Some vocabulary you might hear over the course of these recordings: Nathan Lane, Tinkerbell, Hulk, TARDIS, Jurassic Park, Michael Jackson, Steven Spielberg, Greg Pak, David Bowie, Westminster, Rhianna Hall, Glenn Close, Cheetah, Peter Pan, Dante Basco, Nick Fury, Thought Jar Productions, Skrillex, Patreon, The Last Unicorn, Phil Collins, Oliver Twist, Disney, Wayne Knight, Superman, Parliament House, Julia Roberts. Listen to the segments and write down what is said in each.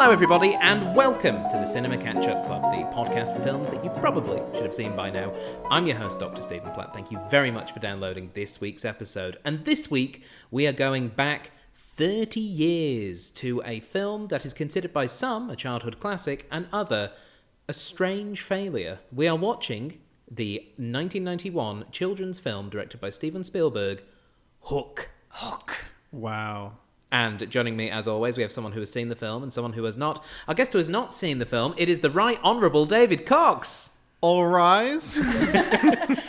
Hello everybody and welcome to the Cinema Catch-Up Club, the podcast for films that you probably should have seen by now. I'm your host, Dr. Stephen Platt. Thank you very much for downloading this week's episode. And this week, we are going back 30 years to a film that is considered by some a childhood classic and other a strange failure. We are watching the 1991 children's film directed by Steven Spielberg, Hook. Hook. Wow. And joining me, as always, we have someone who has seen the film and someone who has not. Our guest who has not seen the film, it is the Right Honourable David Cox. All rise.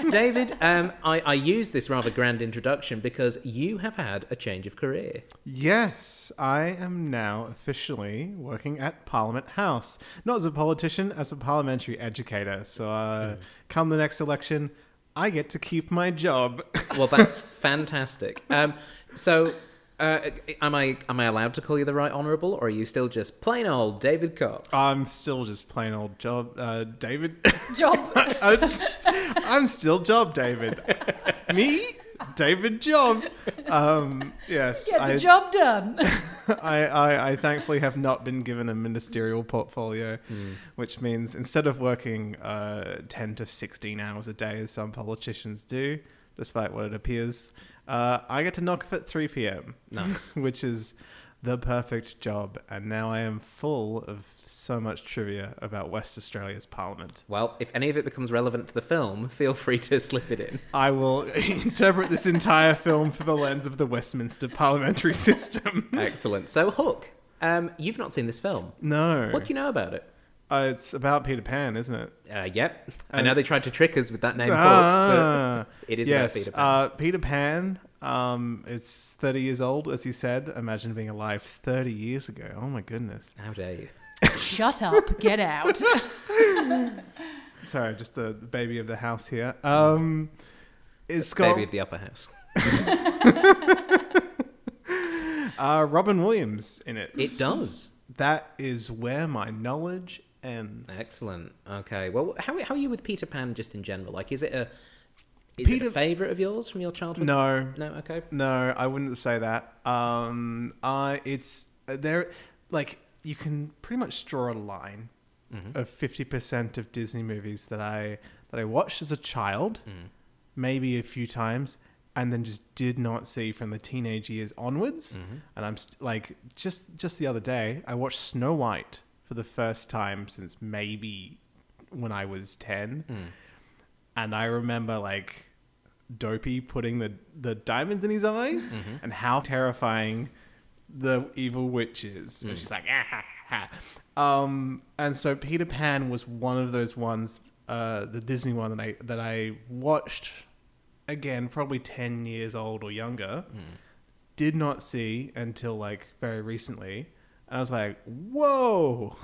David, I use this rather grand introduction because you have had a change of career. Yes, I am now officially working at Parliament House. Not as a politician, as a parliamentary educator. So come the next election, I get to keep my job. Well, that's fantastic. Am I allowed to call you the Right Honourable, or are you still just plain old David Cox? I'm still just plain old David. Job. I'm still Job David. Me, David Job. Yes. Get the job done. I thankfully have not been given a ministerial portfolio, which means instead of working 10 to 16 hours a day as some politicians do, despite what it appears, I get to knock off at 3 p.m. Nice. Which is the perfect job. And now I am full of so much trivia about West Australia's Parliament. Well, if any of it becomes relevant to the film, feel free to slip it in. I will interpret this entire film through the lens of the Westminster parliamentary system. Excellent. So, Hook, you've not seen this film. No. What do you know about it? It's about Peter Pan, isn't it? Yep. I know they tried to trick us with that name, but it is about Peter Pan. Peter Pan, it's 30 years old, as you said. Imagine being alive 30 years ago. Oh, my goodness. How dare you? Shut up. Get out. Sorry, just the baby of the house here. Baby of the upper house. Robin Williams in it. It does. That is where my knowledge ends. Excellent. Okay. Well, how are you with Peter Pan just in general? Like, is it a favourite of yours from your childhood? No. No. Okay. No, I wouldn't say that. It's there. Like, you can pretty much draw a line of 50% of Disney movies that I watched as a child, maybe a few times, and then just did not see from the teenage years onwards. And I'm just the other day, I watched Snow White for the first time since maybe when I was 10. And I remember Dopey putting the diamonds in his eyes and how terrifying the evil witch is. And she's like, ah, ha, ha, ha. And so Peter Pan was one of those ones, the Disney one that I watched. Again, probably 10 years old or younger, did not see until very recently. And I was like, whoa,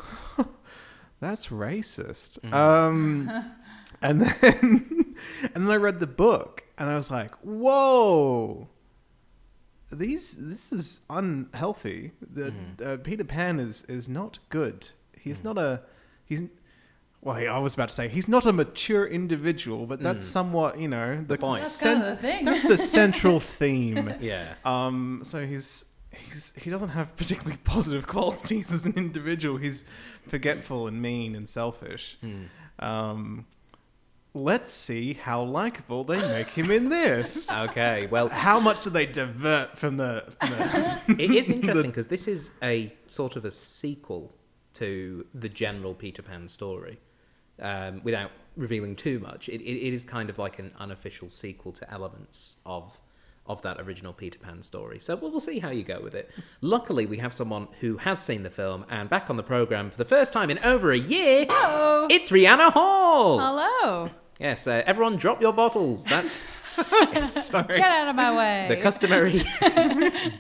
that's racist. And then I read the book and I was like, whoa, this is unhealthy. Peter Pan is not good. He's not a, he's... Well, I was about to say, he's not a mature individual, but that's somewhat, the point. That's the central theme. Yeah. So he doesn't have particularly positive qualities as an individual. He's forgetful and mean and selfish. Let's see how likable they make him in this. Okay, well... How much do they divert from the... It is interesting, because this is a sort of a sequel to the general Peter Pan story. Without revealing too much, it is kind of like an unofficial sequel to elements of that original Peter Pan story. So we'll see how you go with it. Luckily, we have someone who has seen the film and back on the program for the first time in over a year. Hello. It's Rhianna Hall. Hello. Yes, everyone drop your bottles. That's... Sorry. Get out of my way. The customary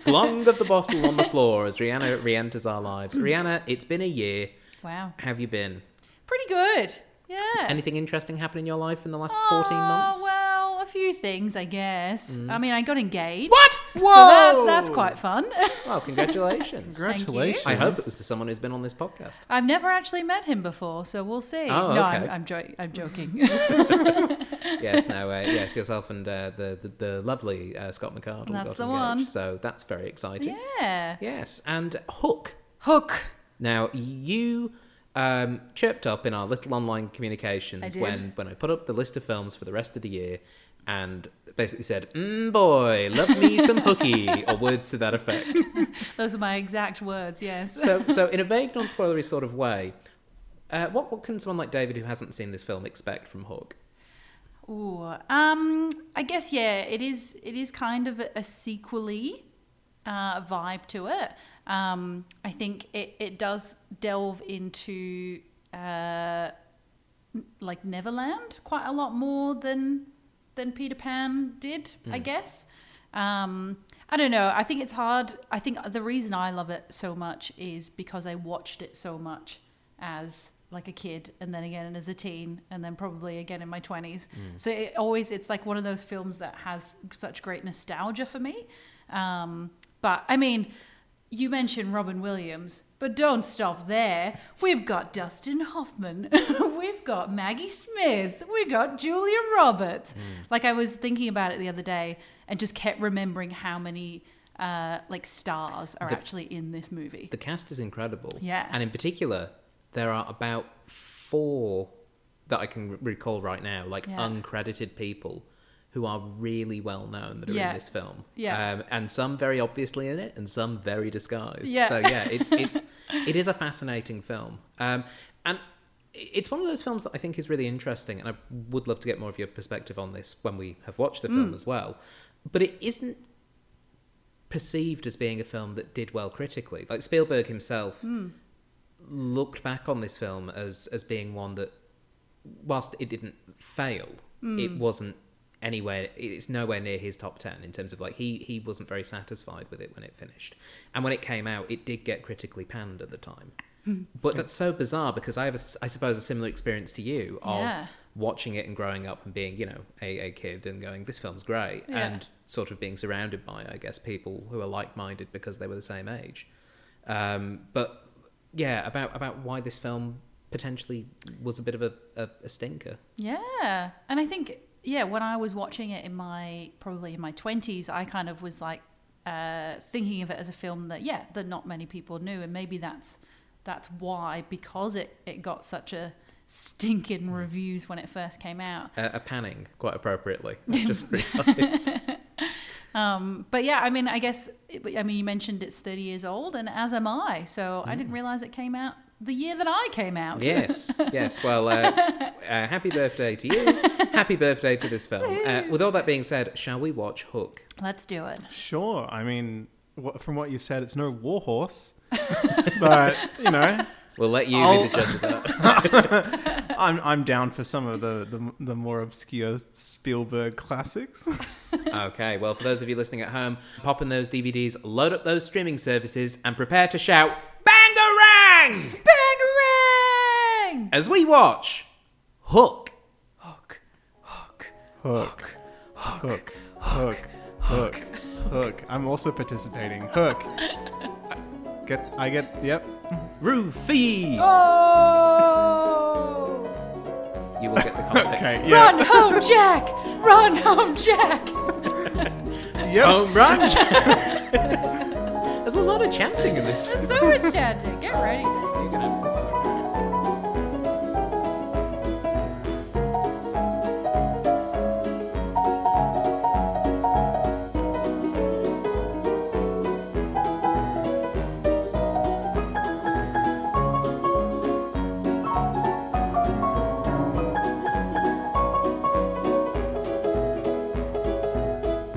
blong of the bottle on the floor as Rhianna re-enters our lives. Rhianna, it's been a year. Wow. How have you been? Pretty good. Yeah. Anything interesting happened in your life in the last 14 months? Well, a few things, I guess. I mean, I got engaged. What? Whoa! So that's quite fun. Well, congratulations. Congratulations. Thank you. I hope it was to someone who's been on this podcast. I've never actually met him before, so we'll see. Oh, okay. No, I'm joking. Yes, no, yes, yourself and the lovely Scott McArdle got engaged. That's the one. So that's very exciting. Yeah. Yes, and Hook. Now, you chirped up in our little online communications when I put up the list of films for the rest of the year and basically said, boy, love me some hooky, or words to that effect. Those are my exact words, yes. So in a vague, non-spoilery sort of way, what can someone like David who hasn't seen this film expect from Hook? Ooh, I guess, yeah, it is kind of a sequel-y vibe to it. I think it does delve into like Neverland quite a lot more than Peter Pan did, I guess. I don't know. I think it's hard. I think the reason I love it so much is because I watched it so much as like a kid, and then again as a teen, and then probably again in my 20s. So it's like one of those films that has such great nostalgia for me. But I mean, you mentioned Robin Williams, but don't stop there. We've got Dustin Hoffman. We've got Maggie Smith. We've got Julia Roberts. Like, I was thinking about it the other day and just kept remembering how many like stars are actually in this movie. The cast is incredible. Yeah. And in particular, there are about 4 that I can recall right now, like uncredited people who are really well known that are in this film. Yeah. And some very obviously in it and some very disguised. Yeah. So yeah, it is a fascinating film. And it's one of those films that I think is really interesting, and I would love to get more of your perspective on this when we have watched the film as well. But it isn't perceived as being a film that did well critically. Like, Spielberg himself looked back on this film as being one that, whilst it didn't fail, it wasn't anywhere, it's nowhere near his top 10 in terms of, like, he wasn't very satisfied with it when it finished. And when it came out, it did get critically panned at the time. But that's so bizarre, because I have, I suppose, a similar experience to you of watching it and growing up and being, you know, a kid and going, this film's great, and sort of being surrounded by, I guess, people who are like-minded because they were the same age. But yeah, about why this film potentially was a bit of a stinker. Yeah, and I think, yeah, when I was watching it in my 20s, I kind of was like thinking of it as a film that not many people knew, and maybe that's why, because it got such a stinking reviews when it first came out. A panning, quite appropriately. I just realised. But yeah, I mean, I guess, you mentioned it's 30 years old, and as am I, so I didn't realise it came out the year that I came out. Yes, well, happy birthday to you, happy birthday to this film. With all that being said, shall we watch Hook? Let's do it. Sure, I mean, from what you've said, it's no war horse, but, you know. We'll let you be the judge of that. I'm down for some of the more obscure Spielberg classics. Okay, well, for those of you listening at home, pop in those DVDs, load up those streaming services, and prepare to shout, Bangarang! Bangarang! As we watch Hook. Hook. Hook. Hook. Hook. Hook. Hook. Hook. Hook. Hook. I'm also participating. Hook. Yep. Rufio! Oh! You will get the context. Okay, yeah. Run home, Jack! Run home, Jack! Yep. Home run, Jack! There's a lot of chanting in this film. There's so much chanting. Get ready. You're gonna...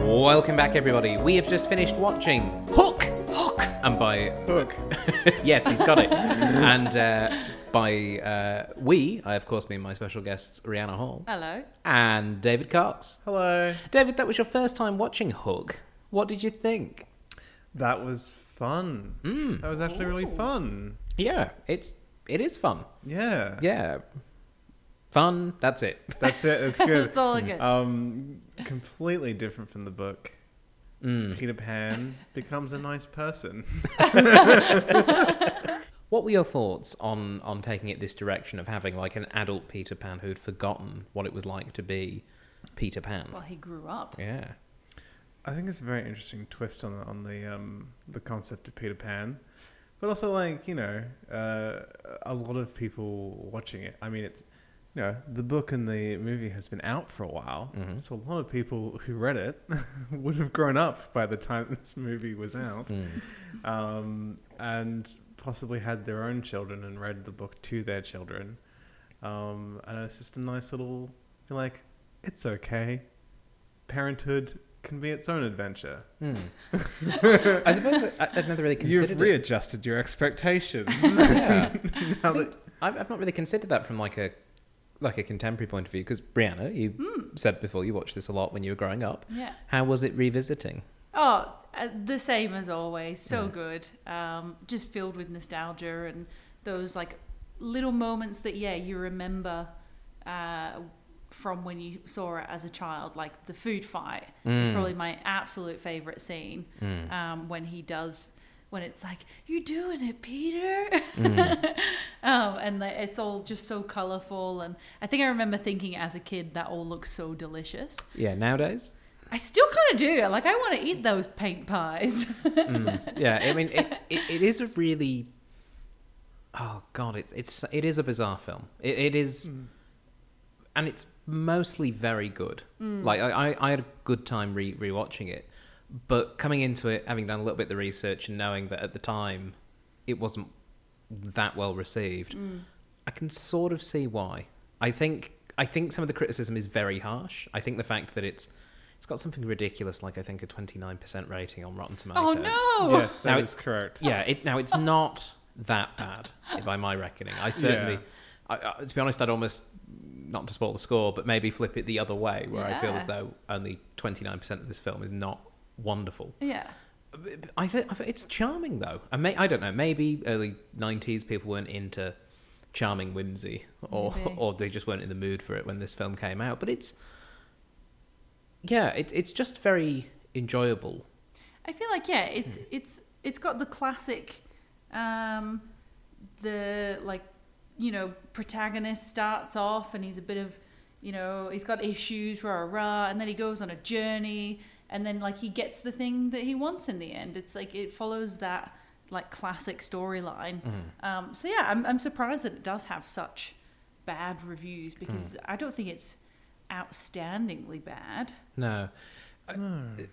Welcome back, everybody. We have just finished watching Hook! Hook! And by... Hook. Yes, he's got it. And I, of course, mean my special guests, Rhianna Hall. Hello. And David Cox. Hello. David, that was your first time watching Hook. What did you think? That was fun. That was actually really fun. Yeah, it is fun. Yeah. Yeah. Fun. That's it. That's it. It's good. That's all good. Completely different from the book. Peter Pan becomes a nice person. What were your thoughts on taking it this direction of having like an adult Peter Pan who'd forgotten what it was like to be Peter Pan? Well, he grew up. Yeah. I think it's a very interesting twist on the concept of Peter Pan. But also, like, you know, a lot of people watching it. I mean, it's, you know, the book and the movie has been out for a while. Mm-hmm. So a lot of people who read it would have grown up by the time this movie was out. Mm. And possibly had their own children and read the book to their children. And it's just a nice little, you're like, it's okay. Parenthood can be its own adventure. Hmm. I suppose I've never really considered. You've readjusted your expectations. Yeah. I've not really considered that from like a contemporary point of view, because Rhianna, you said before you watched this a lot when you were growing up. Yeah. How was it revisiting? Oh, the same as always. So good. Just filled with nostalgia and those like little moments that you remember from when you saw it as a child, like the food fight. It's probably my absolute favorite scene. When it's like, you're doing it, Peter. And it's all just so colorful. And I think I remember thinking as a kid that all looks so delicious. Yeah, nowadays I still kind of do. Like, I want to eat those paint pies. Yeah, I mean, it is a really, oh god, it is a bizarre film. It is. And it's mostly very good. Like, I had a good time rewatching it. But coming into it, having done a little bit of the research and knowing that at the time it wasn't that well received, I can sort of see why. I think some of the criticism is very harsh. I think the fact that it's got something ridiculous, like I think a 29% rating on Rotten Tomatoes. Oh no! Yes, that is correct. Yeah, it's not that bad by my reckoning. I certainly, I, to be honest, I'd almost, not to spoil the score, but maybe flip it the other way, where I feel as though only 29% of this film is not wonderful. Yeah. I think it's charming, though. I don't know, maybe early 90s people weren't into charming whimsy, or they just weren't in the mood for it when this film came out. But it's just very enjoyable. I feel like, it's got the classic, you know, protagonist starts off and he's a bit of, you know, he's got issues, rah-rah, and then he goes on a journey, and then, like, he gets the thing that he wants in the end. It's like, it follows that, like, classic storyline. So, yeah, I'm surprised that it does have such bad reviews, because I don't think it's outstandingly bad. No.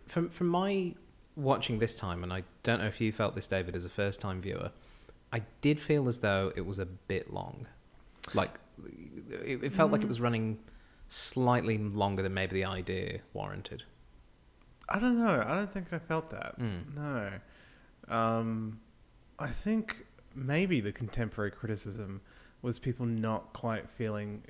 From my watching this time, and I don't know if you felt this, David, as a first-time viewer, I did feel as though it was a bit long. Like, it felt like it was running slightly longer than maybe the idea warranted. I don't know. I don't think I felt that. No. I think maybe the contemporary criticism was people not quite feeling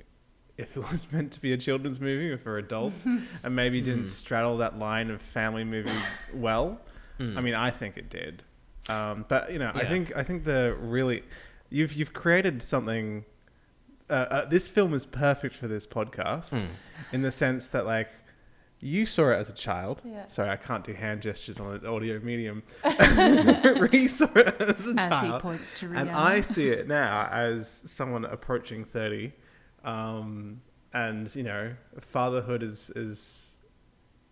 if it was meant to be a children's movie or for adults, and maybe didn't straddle that line of family movie well. I mean, I think it did. But, you know, yeah. I think the really, you've created something. This film is perfect for this podcast in the sense that, like, you saw it as a child. Yeah. Sorry, I can't do hand gestures on an audio medium. Rhi saw it as a child. He points to Rhianna. And I see it now as someone approaching 30, and, you know, fatherhood is,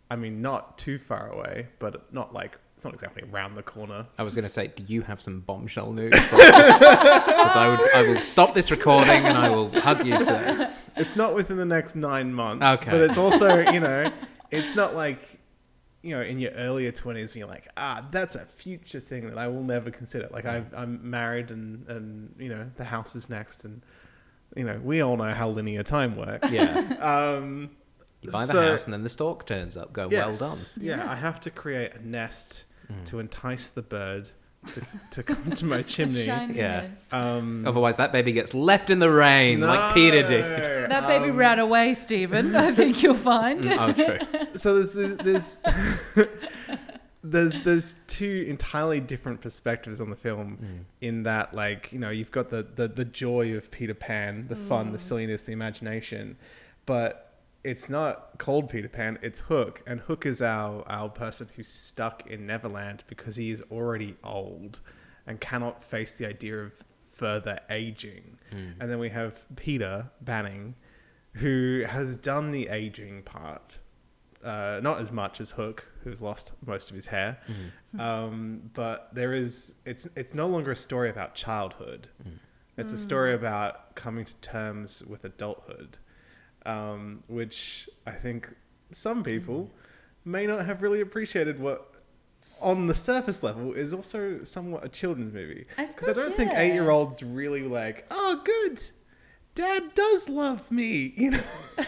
I mean, not too far away, but not like. It's not exactly around the corner. I was going to say, do you have some bombshell news for us? Because I will stop this recording and I will hug you, sir. It's not within the next 9 months. Okay. But it's also, you know, it's not like, you know, in your earlier 20s when you're like, that's a future thing that I will never consider. Like, I'm married and, you know, the house is next. And, you know, we all know how linear time works. Yeah. You buy the house and then the stork turns up. Well done. Yeah, I have to create a nest to entice the bird to come to my chimney. Nest. Otherwise, that baby gets left in the rain like Peter did. That baby ran away, Stephen. I think you'll find. True. So there's two entirely different perspectives on the film. In that, like, you know, you've got the joy of Peter Pan, the fun, the silliness, the imagination, but. It's not cold Peter Pan, it's Hook. And Hook is our person who's stuck in Neverland because he is already old and cannot face the idea of further aging. And then we have Peter Banning, who has done the aging part Not as much as Hook, who's lost most of his hair. Mm. But there is... It's no longer a story about childhood. Mm. It's a story about coming to terms with adulthood, which I think some people may not have really appreciated what, on the surface level, is also somewhat a children's movie. Because I don't think 8-year-olds really like, oh, good, Dad does love me, you know?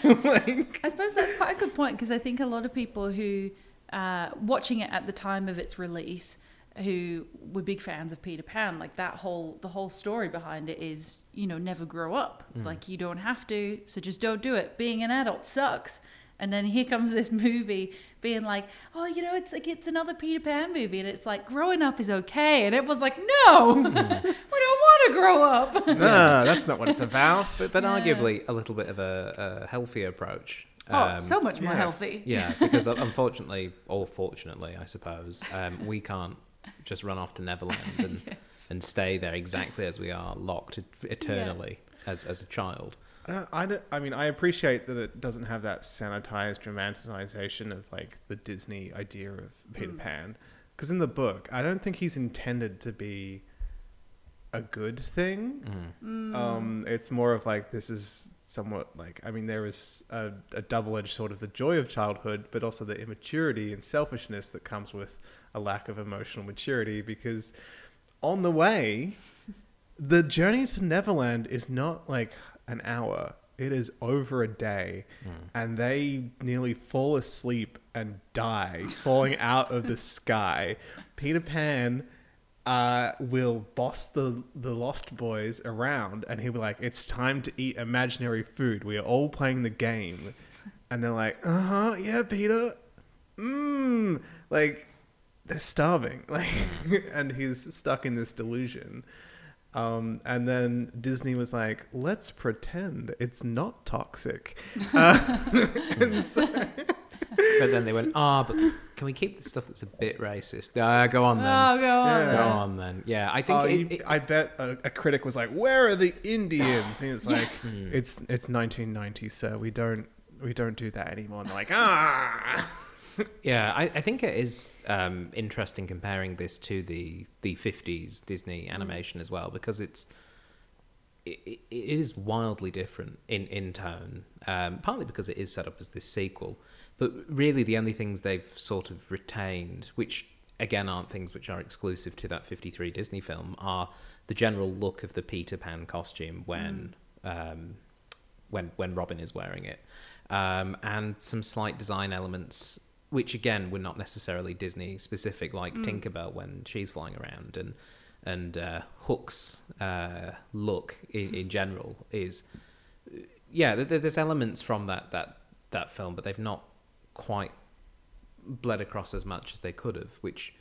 Like, I suppose that's quite a good point, because I think a lot of people who, watching it at the time of its release, who were big fans of Peter Pan, like the whole story behind it is, you know, never grow up. Mm. Like, you don't have to, so just don't do it. Being an adult sucks. And then here comes this movie being like, oh, you know, it's like, it's another Peter Pan movie. And it's like, growing up is okay. And everyone's like, no, we don't want to grow up. No, that's not what it's about. But arguably a little bit of a healthier approach. So much more healthy. Yeah, because unfortunately, or fortunately, I suppose, we can't just run off to Neverland and, and stay there exactly as we are, locked eternally as a child. I mean, I appreciate that it doesn't have that sanitized romanticization of, like, the Disney idea of Peter Pan. Because in the book, I don't think he's intended to be a good thing. Mm. It's more of, like, this is somewhat, like... I mean, there is a double-edged sort of the joy of childhood, but also the immaturity and selfishness that comes with a lack of emotional maturity. Because on the way, the journey to Neverland is not, like... an hour. It is over a day, and they nearly fall asleep and die falling out of the sky. Peter Pan will boss the Lost Boys around, and he'll be like, it's time to eat imaginary food. We are all playing the game. And they're like, uh-huh, yeah, Peter. Like, they're starving. Like, and he's stuck in this delusion. And then Disney was like, let's pretend it's not toxic. And so... But then they went, but can we keep the stuff that's a bit racist? Go on then. Go on then. Yeah, I think... I bet a critic was like, where are the Indians? And it's like, it's 1990, so we don't do that anymore. And they're like, Yeah, I think it is interesting comparing this to the 50s Disney animation as well, because it is wildly different in tone, partly because it is set up as this sequel, but really the only things they've sort of retained, which again aren't things which are exclusive to that 53 Disney film, are the general look of the Peter Pan costume when Robin is wearing it. And some slight design elements, which again were not necessarily Disney specific, like Tinkerbell when she's flying around, and Hook's look in general is, there's elements from that film, but they've not quite bled across as much as they could have, which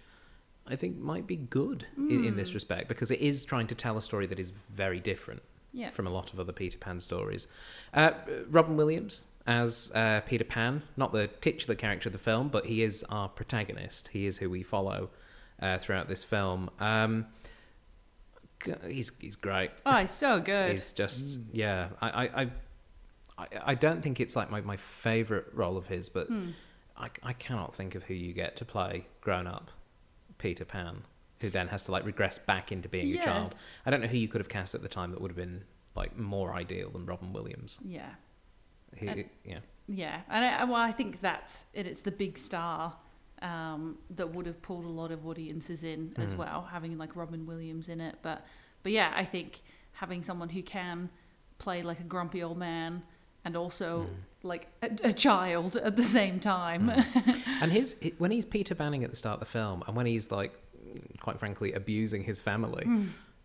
I think might be good in this respect, because it is trying to tell a story that is very different from a lot of other Peter Pan stories. Robin Williams as Peter Pan, not the titular character of the film, but he is our protagonist. He is who we follow throughout this film. He's great. Oh, he's so good. He's just I don't think it's like my favorite role of his, but I cannot think of who you get to play grown up Peter Pan, who then has to like regress back into being a child. I don't know who you could have cast at the time that would have been like more ideal than Robin Williams. Yeah. I think that's it. It's the big star that would have pulled a lot of audiences in as well, having like Robin Williams in it. But yeah, I think having someone who can play like a grumpy old man and also like a child at the same time. And when he's Peter Panning at the start of the film, and when he's like, quite frankly, abusing his family,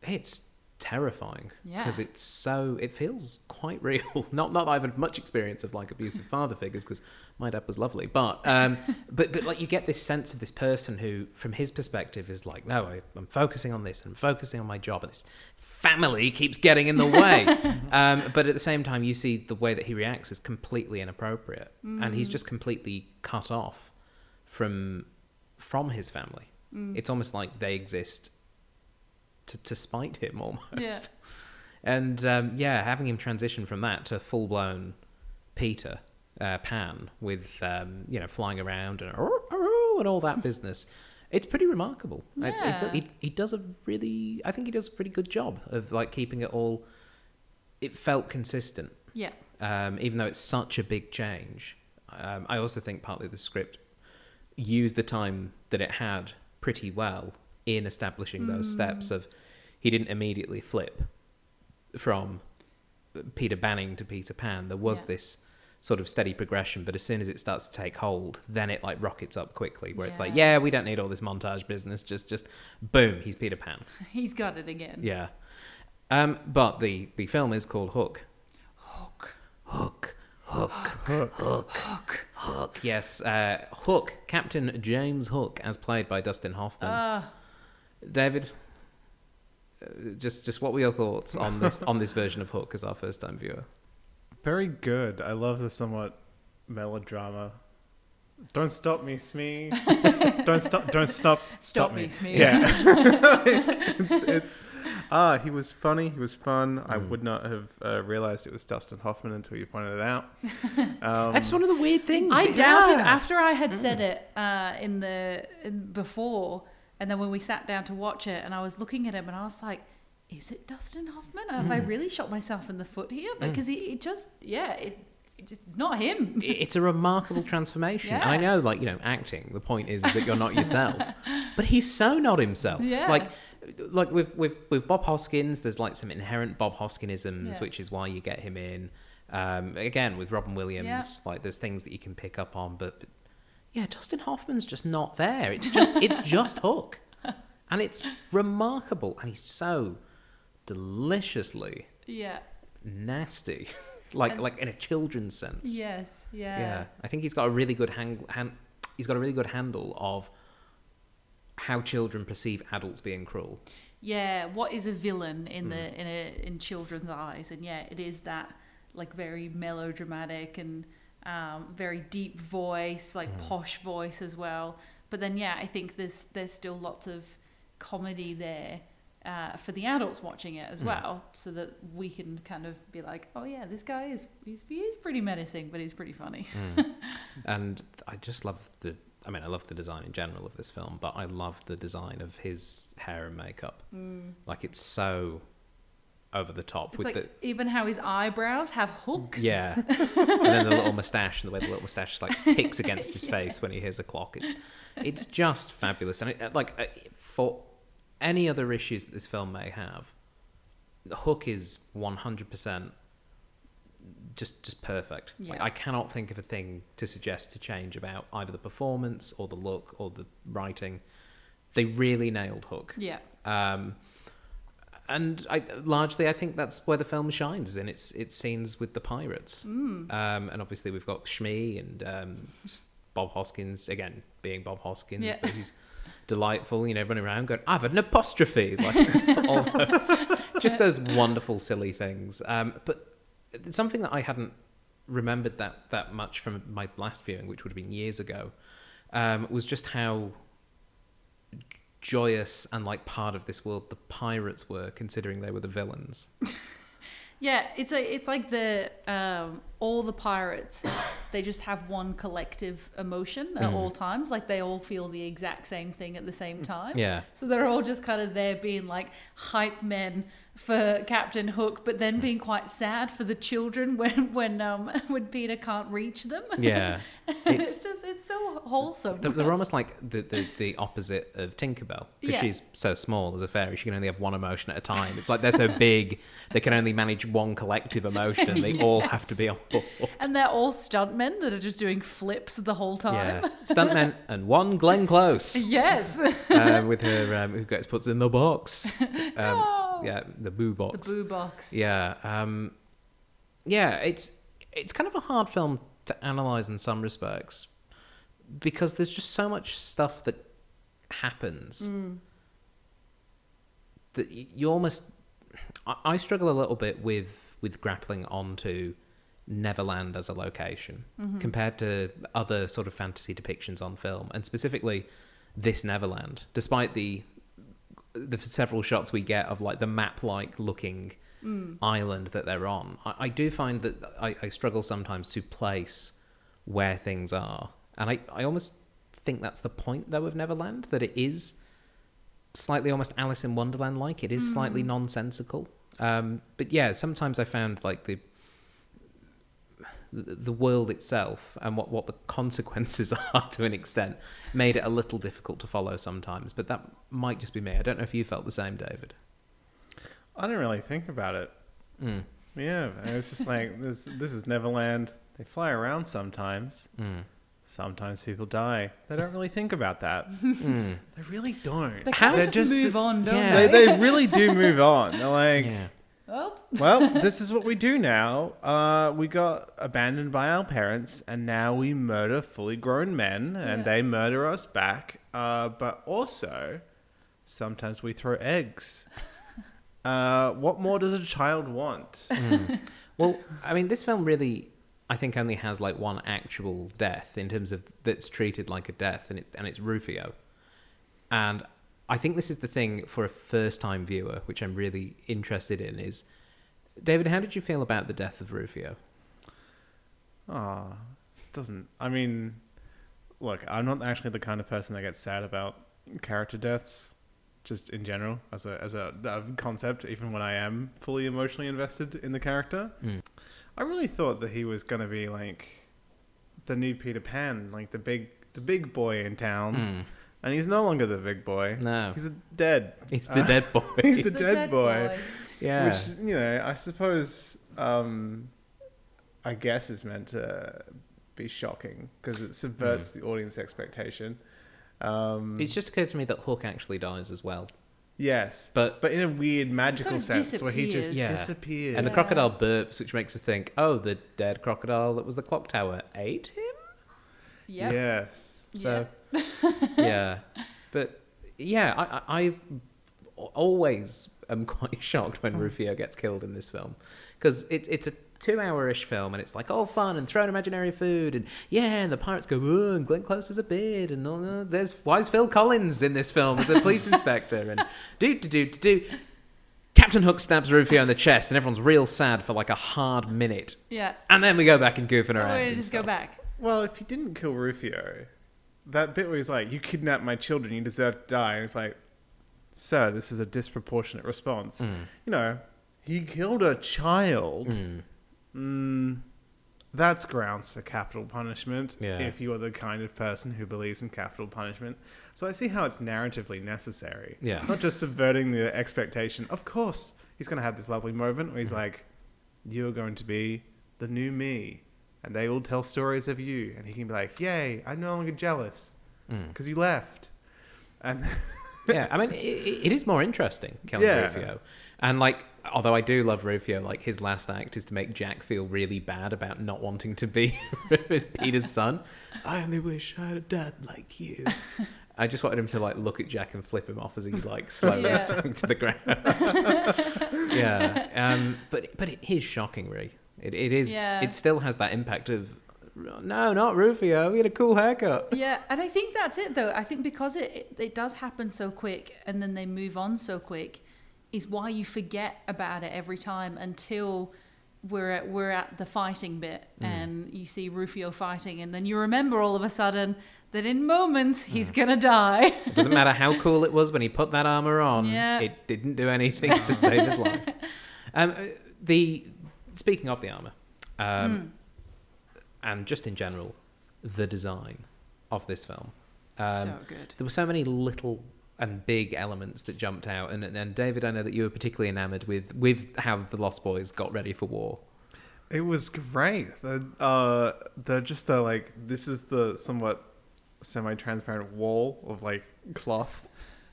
it's terrifying, because it feels quite real. Not that I've had much experience of like abusive father figures, because my dad was lovely, but like you get this sense of this person who, from his perspective, is like, no, I'm focusing on this and focusing on my job, and this family keeps getting in the way. But at the same time, you see the way that he reacts is completely inappropriate, and he's just completely cut off from his family. It's almost like they exist to spite him almost. And having him transition from that to full-blown Peter Pan with, you know, flying around and all that business. It's pretty remarkable. Yeah. He does a really, I think he does a pretty good job of like keeping it all. It felt consistent. Yeah. Even though it's such a big change, I also think partly the script used the time that it had pretty well in establishing those steps of he didn't immediately flip from Peter Banning to Peter Pan. There was this sort of steady progression, but as soon as it starts to take hold, then it like rockets up quickly where it's like, yeah, we don't need all this montage business. Just boom, he's Peter Pan. He's got it again. Yeah. But the film is called Hook. Hook. Hook. Hook. Hook. Hook. Hook. Hook. Yes. Hook. Captain James Hook, as played by Dustin Hoffman. David, just what were your thoughts on this version of Hook as our first time viewer? Very good. I love the somewhat melodrama. Don't stop me, Smee. Stop me, Smee. Yeah. He was funny. He was fun. I would not have realized it was Dustin Hoffman until you pointed it out. That's one of the weird things. I doubted after I had said it before, and then when we sat down to watch it, and I was looking at him, and I was like, is it Dustin Hoffman? Have I really shot myself in the foot here? Because it's not him. It's a remarkable transformation. Yeah. I know, like, you know, acting, the point is that you're not yourself. But he's so not himself. Yeah. Like with Bob Hoskins, there's like some inherent Bob Hoskinisms, which is why you get him in. Again, with Robin Williams, like there's things that you can pick up on. But yeah, Dustin Hoffman's just not there. It's just Hook. And it's remarkable. And he's so deliciously nasty like in a children's sense. I think he's got a really good handle of how children perceive adults being cruel. What is a villain in in children's eyes? And it is that like very melodramatic and very deep voice, like posh voice as well. But then I think there's still lots of comedy there for the adults watching it as well, so that we can kind of be like, oh yeah, this guy is pretty menacing, but he's pretty funny. And I just love I love the design in general of this film, but I love the design of his hair and makeup. Like it's so over the top. It's with like even how his eyebrows have hooks. And then the little moustache, and the way the little moustache like ticks against his face when he hears a clock. It's just fabulous. And for any other issues that this film may have, the Hook is 100% just perfect. Like, I cannot think of a thing to suggest to change about either the performance or the look or the writing. They really nailed Hook. And I think that's where the film shines, in its scenes with the pirates. And obviously we've got Smee and just Bob Hoskins again being Bob Hoskins, but he's delightful, you know, running around going, I've had an apostrophe, like all those, just those wonderful silly things. But something that I hadn't remembered that much from my last viewing, which would have been years ago, was just how joyous and like part of this world the pirates were, considering they were the villains. It's like the all the pirates, they just have one collective emotion at all times. Like they all feel the exact same thing at the same time. So they're all just kind of there being like hype men for Captain Hook, but then being quite sad for the children when Peter can't reach them. It's so wholesome. They're almost like the opposite of Tinkerbell, because she's so small as a fairy, she can only have one emotion at a time. It's like they're so big they can only manage one collective emotion. They all have to be on board, and they're all stuntmen that are just doing flips the whole time. Stuntmen and one Glenn Close. With her who gets put in the box. The boo box. It's kind of a hard film to analyze in some respects, because there's just so much stuff that happens that you almost... I struggle a little bit with grappling onto Neverland as a location compared to other sort of fantasy depictions on film, and specifically this Neverland, despite the several shots we get of like the map-like looking island that they're on. I do find that I struggle sometimes to place where things are. And I almost think that's the point, though, of Neverland, that it is slightly almost Alice in Wonderland-like. It is slightly nonsensical. But yeah, sometimes I found like the world itself and what the consequences are to an extent made it a little difficult to follow sometimes. But that might just be me. I don't know if you felt the same, David. I didn't really think about it. Mm. Yeah, it was just like, this is Neverland. They fly around sometimes. Mm. Sometimes people die. They don't really think about that. Mm. They really don't. They just move on, don't they? They really do move on. They're like, well, this is what we do now. We got abandoned by our parents, and now we murder fully grown men, and they murder us back. But also, sometimes we throw eggs. What more does a child want? Mm. Well, I mean, this film really, I think, only has like one actual death in terms of that's treated like a death, and it's Rufio. And I think this is the thing for a first-time viewer, which I'm really interested in, is, David, how did you feel about the death of Rufio? I mean, look, I'm not actually the kind of person that gets sad about character deaths. Just in general, as a concept, even when I am fully emotionally invested in the character. Mm. I really thought that he was going to be like the new Peter Pan, like the big boy in town. Mm. And he's no longer the big boy. No. He's the dead boy. He's the dead boy. Yeah. Which, you know, I suppose, I guess is meant to be shocking because it subverts the audience expectation. It's just occurred to me that Hook actually dies as well. Yes, but in a weird magical sense where he just disappears. And the crocodile burps, which makes us think, oh, the dead crocodile that was the clock tower ate him? Yep. Yes. So, yeah. But, yeah, I always am quite shocked when Rufio gets killed in this film. Because it's a 2-hour-ish film, and it's like all fun and throwing imaginary food, and and the pirates go, oh, and Glenn Close is a beard, and why is Phil Collins in this film as a police inspector, and Captain Hook stabs Rufio in the chest, and everyone's real sad for like a hard minute. Yeah, and then we go back and goofing around. We just go back. Well, if he didn't kill Rufio, that bit where he's like, "You kidnapped my children, you deserve to die," and it's like, "Sir, this is a disproportionate response." Mm. You know, he killed a child. Mm. That's grounds for capital punishment if you are the kind of person who believes in capital punishment. So I see how it's narratively necessary. Yeah. Not just subverting the expectation. Of course, he's going to have this lovely moment where he's like, you're going to be the new me. And they all tell stories of you. And he can be like, yay, I'm no longer jealous because you left. And yeah, I mean, it is more interesting, Kelly Rufio. And like, although I do love Rufio, like his last act is to make Jack feel really bad about not wanting to be Peter's son. I only wish I had a dad like you. I just wanted him to like look at Jack and flip him off as he like slowly sank to the ground. But it is shocking, really. It is. Yeah. It still has that impact of no, not Rufio. He had a cool haircut. Yeah, and I think that's it though. I think because it does happen so quick, and then they move on so quick, is why you forget about it every time until we're at the fighting bit and you see Rufio fighting, and then you remember all of a sudden that in moments he's gonna die. It doesn't matter how cool it was when he put that armor on. Yeah. It didn't do anything to save his life. Speaking of the armor, and just in general, the design of this film. So good. There were so many little and big elements that jumped out, and David, I know that you were particularly enamored with how the Lost Boys got ready for war. It was great. This is the somewhat semi-transparent wall of like cloth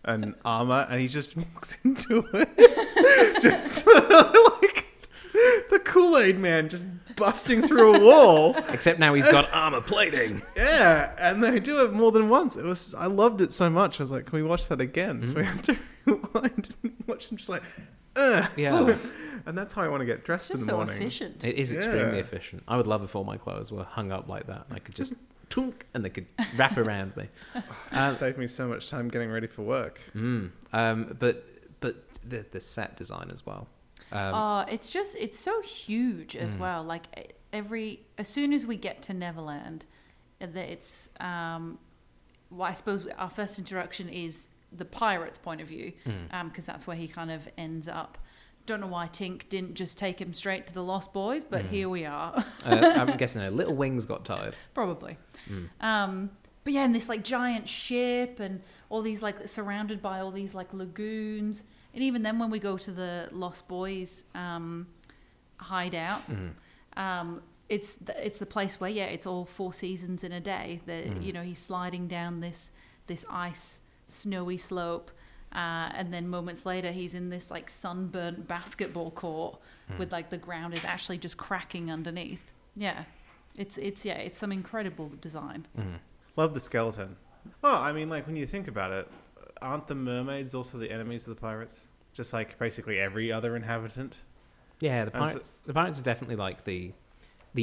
and armor, and he just walks into it, just like the Kool-Aid Man just busting through a wall. Except now he's got armor plating. Yeah, and they do it more than once. I loved it so much. I was like, can we watch that again? Mm-hmm. So we had to rewind and watch him just like, ugh. Yeah. And that's how I want to get dressed in the morning. It's so efficient. It is extremely efficient. I would love if all my clothes were hung up like that. I could just toonk and they could wrap around me. It saved me so much time getting ready for work. But the set design as well. It's just, it's so huge as well. Like as soon as we get to Neverland, it's, well, I suppose our first introduction is the pirate's point of view, because that's where he kind of ends up. Don't know why Tink didn't just take him straight to the Lost Boys, but here we are. I'm guessing her little wings got tired. Probably. But yeah, and this like giant ship and all these like surrounded by all these like lagoons. And even then when we go to the Lost Boys hideout, it's the place where, yeah, it's all four seasons in a day. You know, he's sliding down this ice, snowy slope. And then moments later, he's in this like sunburnt basketball court with like the ground is actually just cracking underneath. Yeah, it's some incredible design. Love the skeleton. Well, I mean, like when you think about it, aren't the mermaids also the enemies of the pirates? Just like basically every other inhabitant. Yeah, the pirates are definitely like the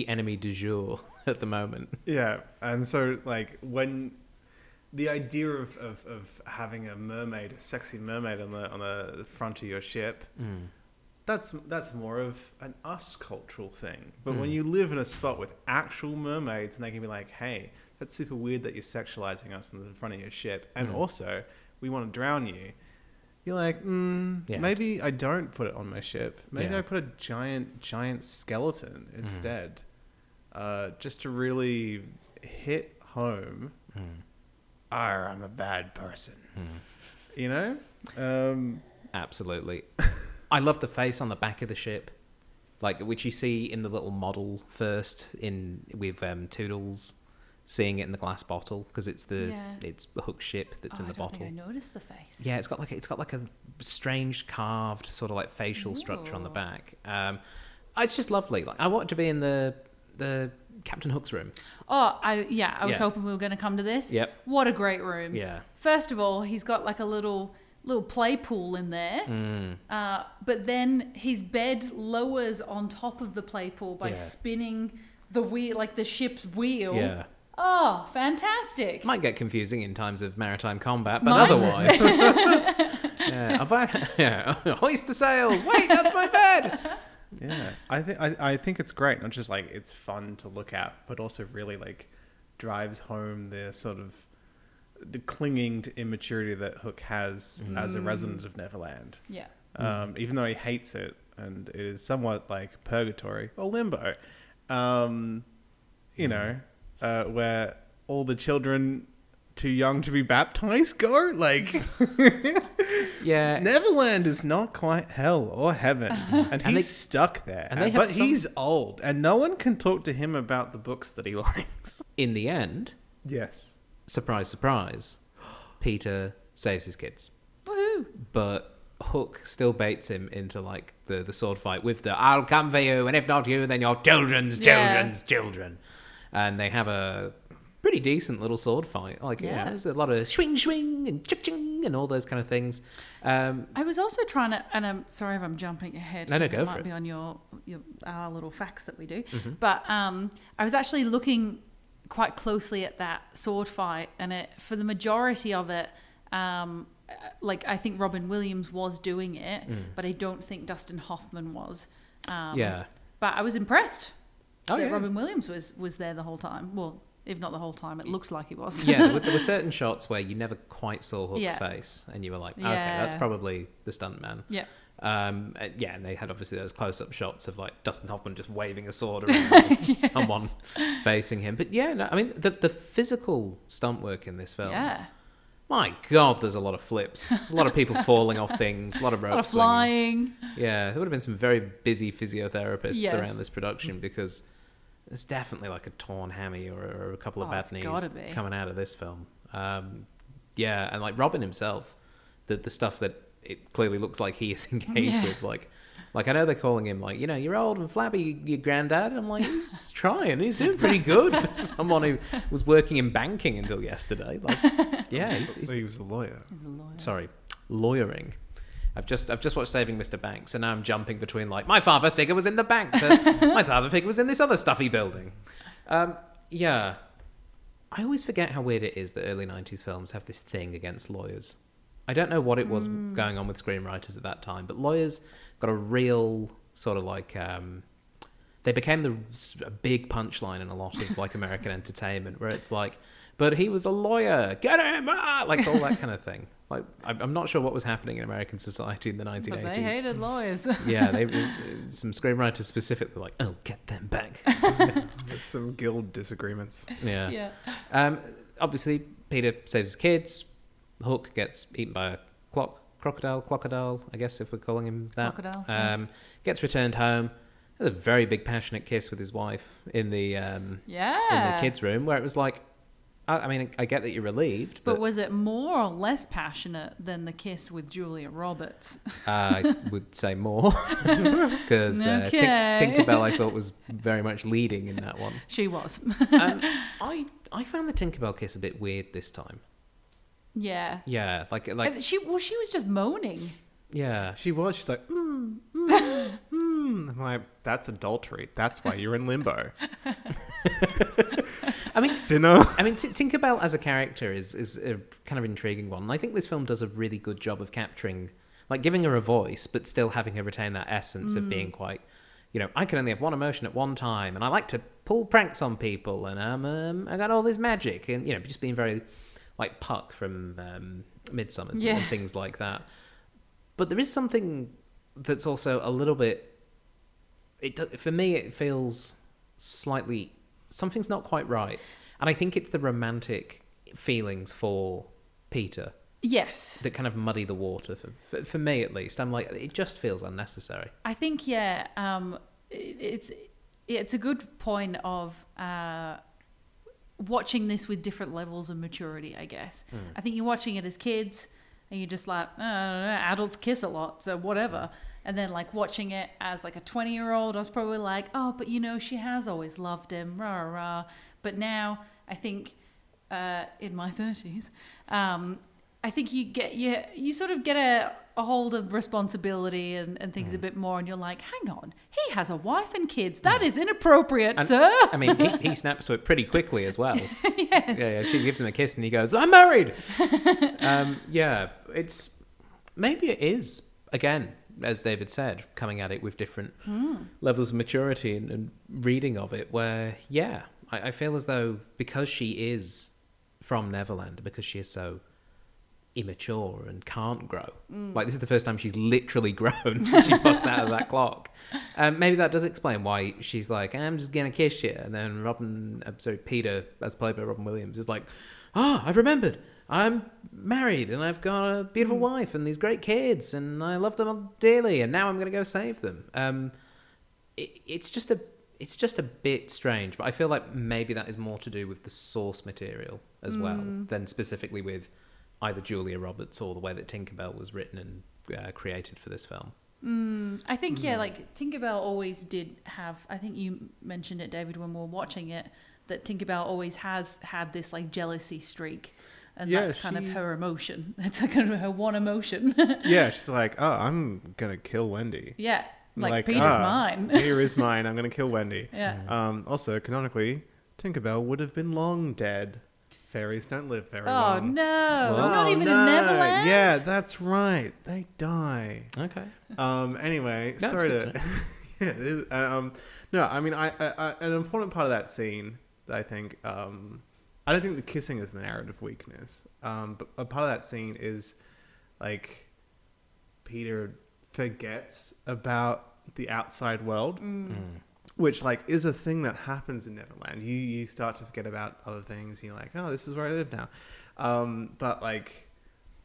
enemy du jour at the moment. Yeah, and so like when. The idea of having a mermaid, a sexy mermaid on the front of your ship, that's more of an us cultural thing. But when you live in a spot with actual mermaids and they can be like, hey, that's super weird that you're sexualizing us in the front of your ship. And also, we want to drown you. You're like, maybe I don't put it on my ship. Maybe I put a giant, giant skeleton instead. Just to really hit home. I'm a bad person. You know? Absolutely. I love the face on the back of the ship, like which you see in the little model first with Toodles seeing it in the glass bottle, because it's the Hook ship that's in the bottle. I noticed the face. Yeah, it's got like a strange carved sort of like facial structure on the back. It's just lovely. Like I want to be in the Captain Hook's room. I was hoping we were going to come to this. Yep. What a great room. Yeah. First of all, he's got like a little play pool in there. But then his bed lowers on top of the play pool by spinning the wheel, like the ship's wheel. Yeah. Oh, fantastic. Might get confusing in times of maritime combat, but otherwise. Hoist the sails. Wait, that's my bed. Yeah, I think it's great. Not just like it's fun to look at, but also really like drives home the sort of the clinging to immaturity that Hook has as a resident of Neverland. Yeah. Even though he hates it, and it is somewhat like purgatory or limbo, where all the children too young to be baptized go like. Yeah, Neverland is not quite hell or heaven, and he's stuck there. But he's old, and no one can talk to him about the books that he likes. In the end, yes, surprise, surprise, Peter saves his kids. Woohoo! But Hook still baits him into like the sword fight with the "I'll come for you, and if not you, then your children's children," and they have a pretty decent little sword fight. Like, there's a lot of swing, swing, and ching, and all those kind of things. I was also trying to, and I'm sorry if I'm jumping ahead. No, go for it. It might be on our little facts that we do. Mm-hmm. But I was actually looking quite closely at that sword fight, and for the majority of it, like I think Robin Williams was doing it, but I don't think Dustin Hoffman was. But I was impressed that Robin Williams was there the whole time. Well, if not the whole time, it looks like he was. There were certain shots where you never quite saw Hook's face, and you were like, okay, that's probably the stuntman. Yeah. And they had obviously those close-up shots of like Dustin Hoffman just waving a sword around someone facing him. But the physical stunt work in this film. Yeah. My God, there's a lot of flips, a lot of people falling off things, a lot of ropes, a lot of flying. Yeah, there would have been some very busy physiotherapists around this production because. There's definitely like a torn hammy or a couple of bad knees coming out of this film. And like Robin himself, the stuff that it clearly looks like he is engaged with. Like I know they're calling him like, you're old and flabby, your granddad. And I'm like, he's trying. He's doing pretty good for someone who was working in banking until yesterday. Like, yeah, he was a lawyer. Sorry, lawyering. I've just watched Saving Mr. Banks, and now I'm jumping between like my father figure was in the bank, my father figure was in this other stuffy building. I always forget how weird it is that early '90s films have this thing against lawyers. I don't know what it was going on with screenwriters at that time, but lawyers got a real sort of like... they became a big punchline in a lot of like American entertainment, where it's like, but he was a lawyer, get him! Ah! Like all that kind of thing. Like I'm not sure what was happening in American society in the 1980s. But they hated lawyers. Yeah, some screenwriters specifically like, oh, get them back. There's some guild disagreements. Yeah. Obviously, Peter saves his kids. Hook gets eaten by a crocodile, I guess, if we're calling him that. Crocodile, yes. Gets returned home. Has a very big passionate kiss with his wife in the in the kids' room, where it was like, I mean, I get that you're relieved, but was it more or less passionate than the kiss with Julia Roberts? I would say more, because Tinkerbell I thought was very much leading in that one. She was. I found the Tinkerbell kiss a bit weird this time. Yeah, like she was just moaning. Yeah, she was. She's like, I'm like, that's adultery. That's why you're in limbo. I mean, sinner. I mean, Tinkerbell as a character is a kind of intriguing one. And I think this film does a really good job of capturing, like, giving her a voice, but still having her retain that essence of being quite, you know, I can only have one emotion at one time, and I like to pull pranks on people, and I got all this magic, and you know, just being very like Puck from Midsummer's and things like that. But there is something that's also a little bit. For me, it feels slightly something's not quite right, and I think it's the romantic feelings for Peter. Yes, that kind of muddy the water for me at least. I'm like, it just feels unnecessary. I think it's a good point of watching this with different levels of maturity. I guess I think you're watching it as kids, and you're just like, oh, adults kiss a lot, so whatever. And then, like, watching it as, like, a 20-year-old, I was probably like, oh, but, you know, she has always loved him, rah, rah. But now, I think, in my 30s, I think you sort of get a hold of responsibility and things a bit more, and you're like, hang on, he has a wife and kids. That is inappropriate, and, sir. I mean, he snaps to it pretty quickly as well. Yes. Yeah, she gives him a kiss, and he goes, I'm married! Maybe it is, again, as David said, coming at it with different levels of maturity and reading of it, where, I feel as though because she is from Neverland, because she is so immature and can't grow, like this is the first time she's literally grown, she busts out of that clock. Maybe that does explain why she's like, I'm just going to kiss you. And then Peter, as played by Robin Williams, is like, I've remembered. I'm married and I've got a beautiful wife and these great kids and I love them dearly and now I'm going to go save them. It's just a bit strange, but I feel like maybe that is more to do with the source material as well than specifically with either Julia Roberts or the way that Tinkerbell was written and created for this film. I think, like Tinkerbell always did have, I think you mentioned it, David, when we were watching it, that Tinkerbell always has had this like jealousy streak. And that's kind of her emotion. That's kind of her one emotion. Yeah, she's like, oh, I'm going to kill Wendy. Yeah, like Peter's mine. Peter is mine. I'm going to kill Wendy. Yeah. Also, canonically, Tinkerbell would have been long dead. Fairies don't live very long. Not even in Neverland. Yeah, that's right. They die. Okay. Anyway, an important part of that scene that I think... I don't think the kissing is the narrative weakness. But a part of that scene is, like, Peter forgets about the outside world, which, like, is a thing that happens in Neverland. You start to forget about other things. You're like, oh, this is where I live now. But, like,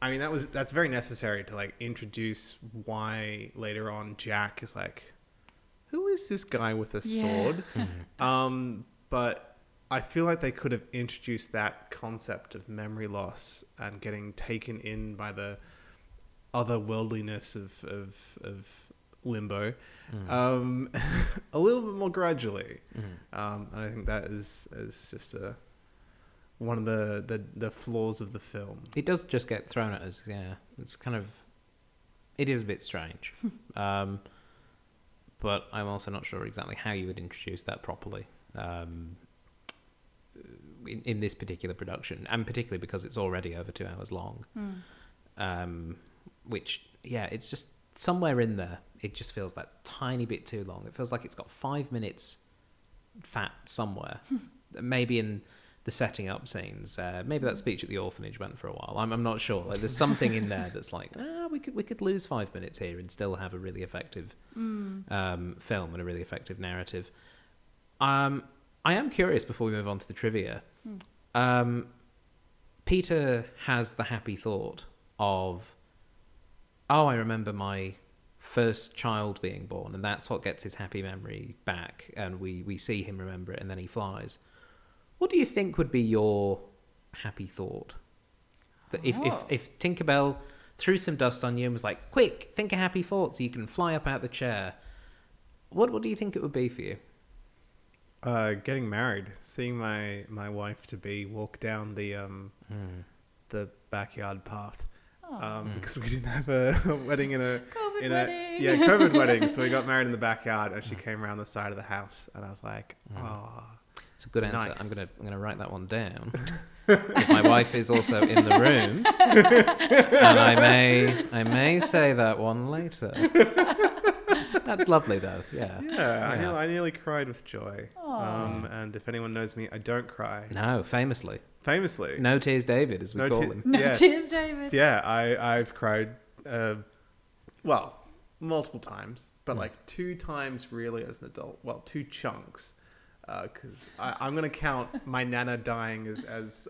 I mean, that's very necessary to, like, introduce why later on Jack is like, who is this guy with a sword? But... I feel like they could have introduced that concept of memory loss and getting taken in by the otherworldliness of limbo a little bit more gradually. And I think that is just one of the flaws of the film. It does just get thrown at us, yeah. It's kind of... It is a bit strange. But I'm also not sure exactly how you would introduce that properly. In this particular production, and particularly because it's already over 2 hours long. which, yeah, it's just somewhere in there. It just feels that tiny bit too long. It feels like it's got 5 minutes fat somewhere. Maybe in the setting up scenes, maybe that speech at the orphanage went for a while. I'm not sure. Like, there's something in there that's like, we could lose 5 minutes here and still have a really effective film and a really effective narrative. I am curious, before we move on to the trivia, Peter has the happy thought of, oh, I remember my first child being born, and that's what gets his happy memory back, and we see him remember it, and then he flies. What do you think would be your happy thought? That if Tinkerbell threw some dust on you and was like, quick, think a happy thought so you can fly up out the chair, what do you think it would be for you? Getting married, seeing my wife-to-be walk down the backyard path. Because we didn't have a wedding COVID wedding, so we got married in the backyard, and she came around the side of the house, and I was like, oh, it's a good answer. Nice. I'm gonna write that one down. My wife is also in the room, and I may say that one later. That's lovely, though. Yeah. I nearly cried with joy. And if anyone knows me, I don't cry. No, famously. No Tears David, as we call him. No Tears David. Yeah, I've cried, multiple times, but like 2 times really as an adult. Well, 2 chunks, because I'm going to count my Nana dying as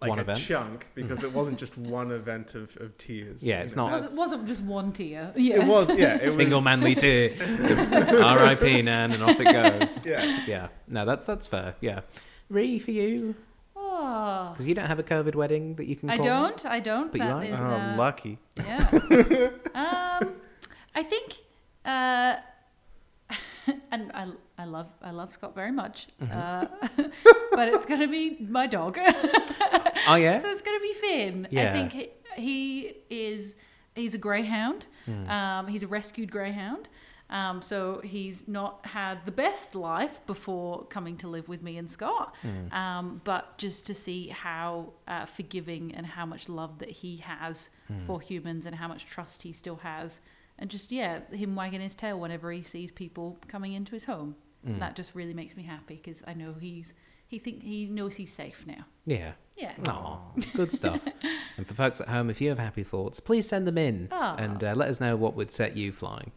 like one event. Chunk, because it wasn't just one event of tears. Yeah, it's not. It wasn't just one tear. Yes. It was, yeah. It Single was... manly tear. R.I.P. Nan, and off it goes. Yeah. No, that's fair, yeah. Rhi, for you? Because you don't have a COVID wedding that you can call. I don't. But that you are. I'm lucky. Yeah. I think... and I love Scott very much. But it's going to be my dog. Oh, yeah? So it's going to be Finn. Yeah. I think he's a greyhound. He's a rescued greyhound. So he's not had the best life before coming to live with me and Scott. But just to see how forgiving and how much love that he has for humans, and how much trust he still has. And just, him wagging his tail whenever he sees people coming into his home. And that just really makes me happy, because I know he knows he's safe now. Yeah. Yeah. Oh, good stuff. And for folks at home, if you have happy thoughts, please send them in and let us know what would set you flying.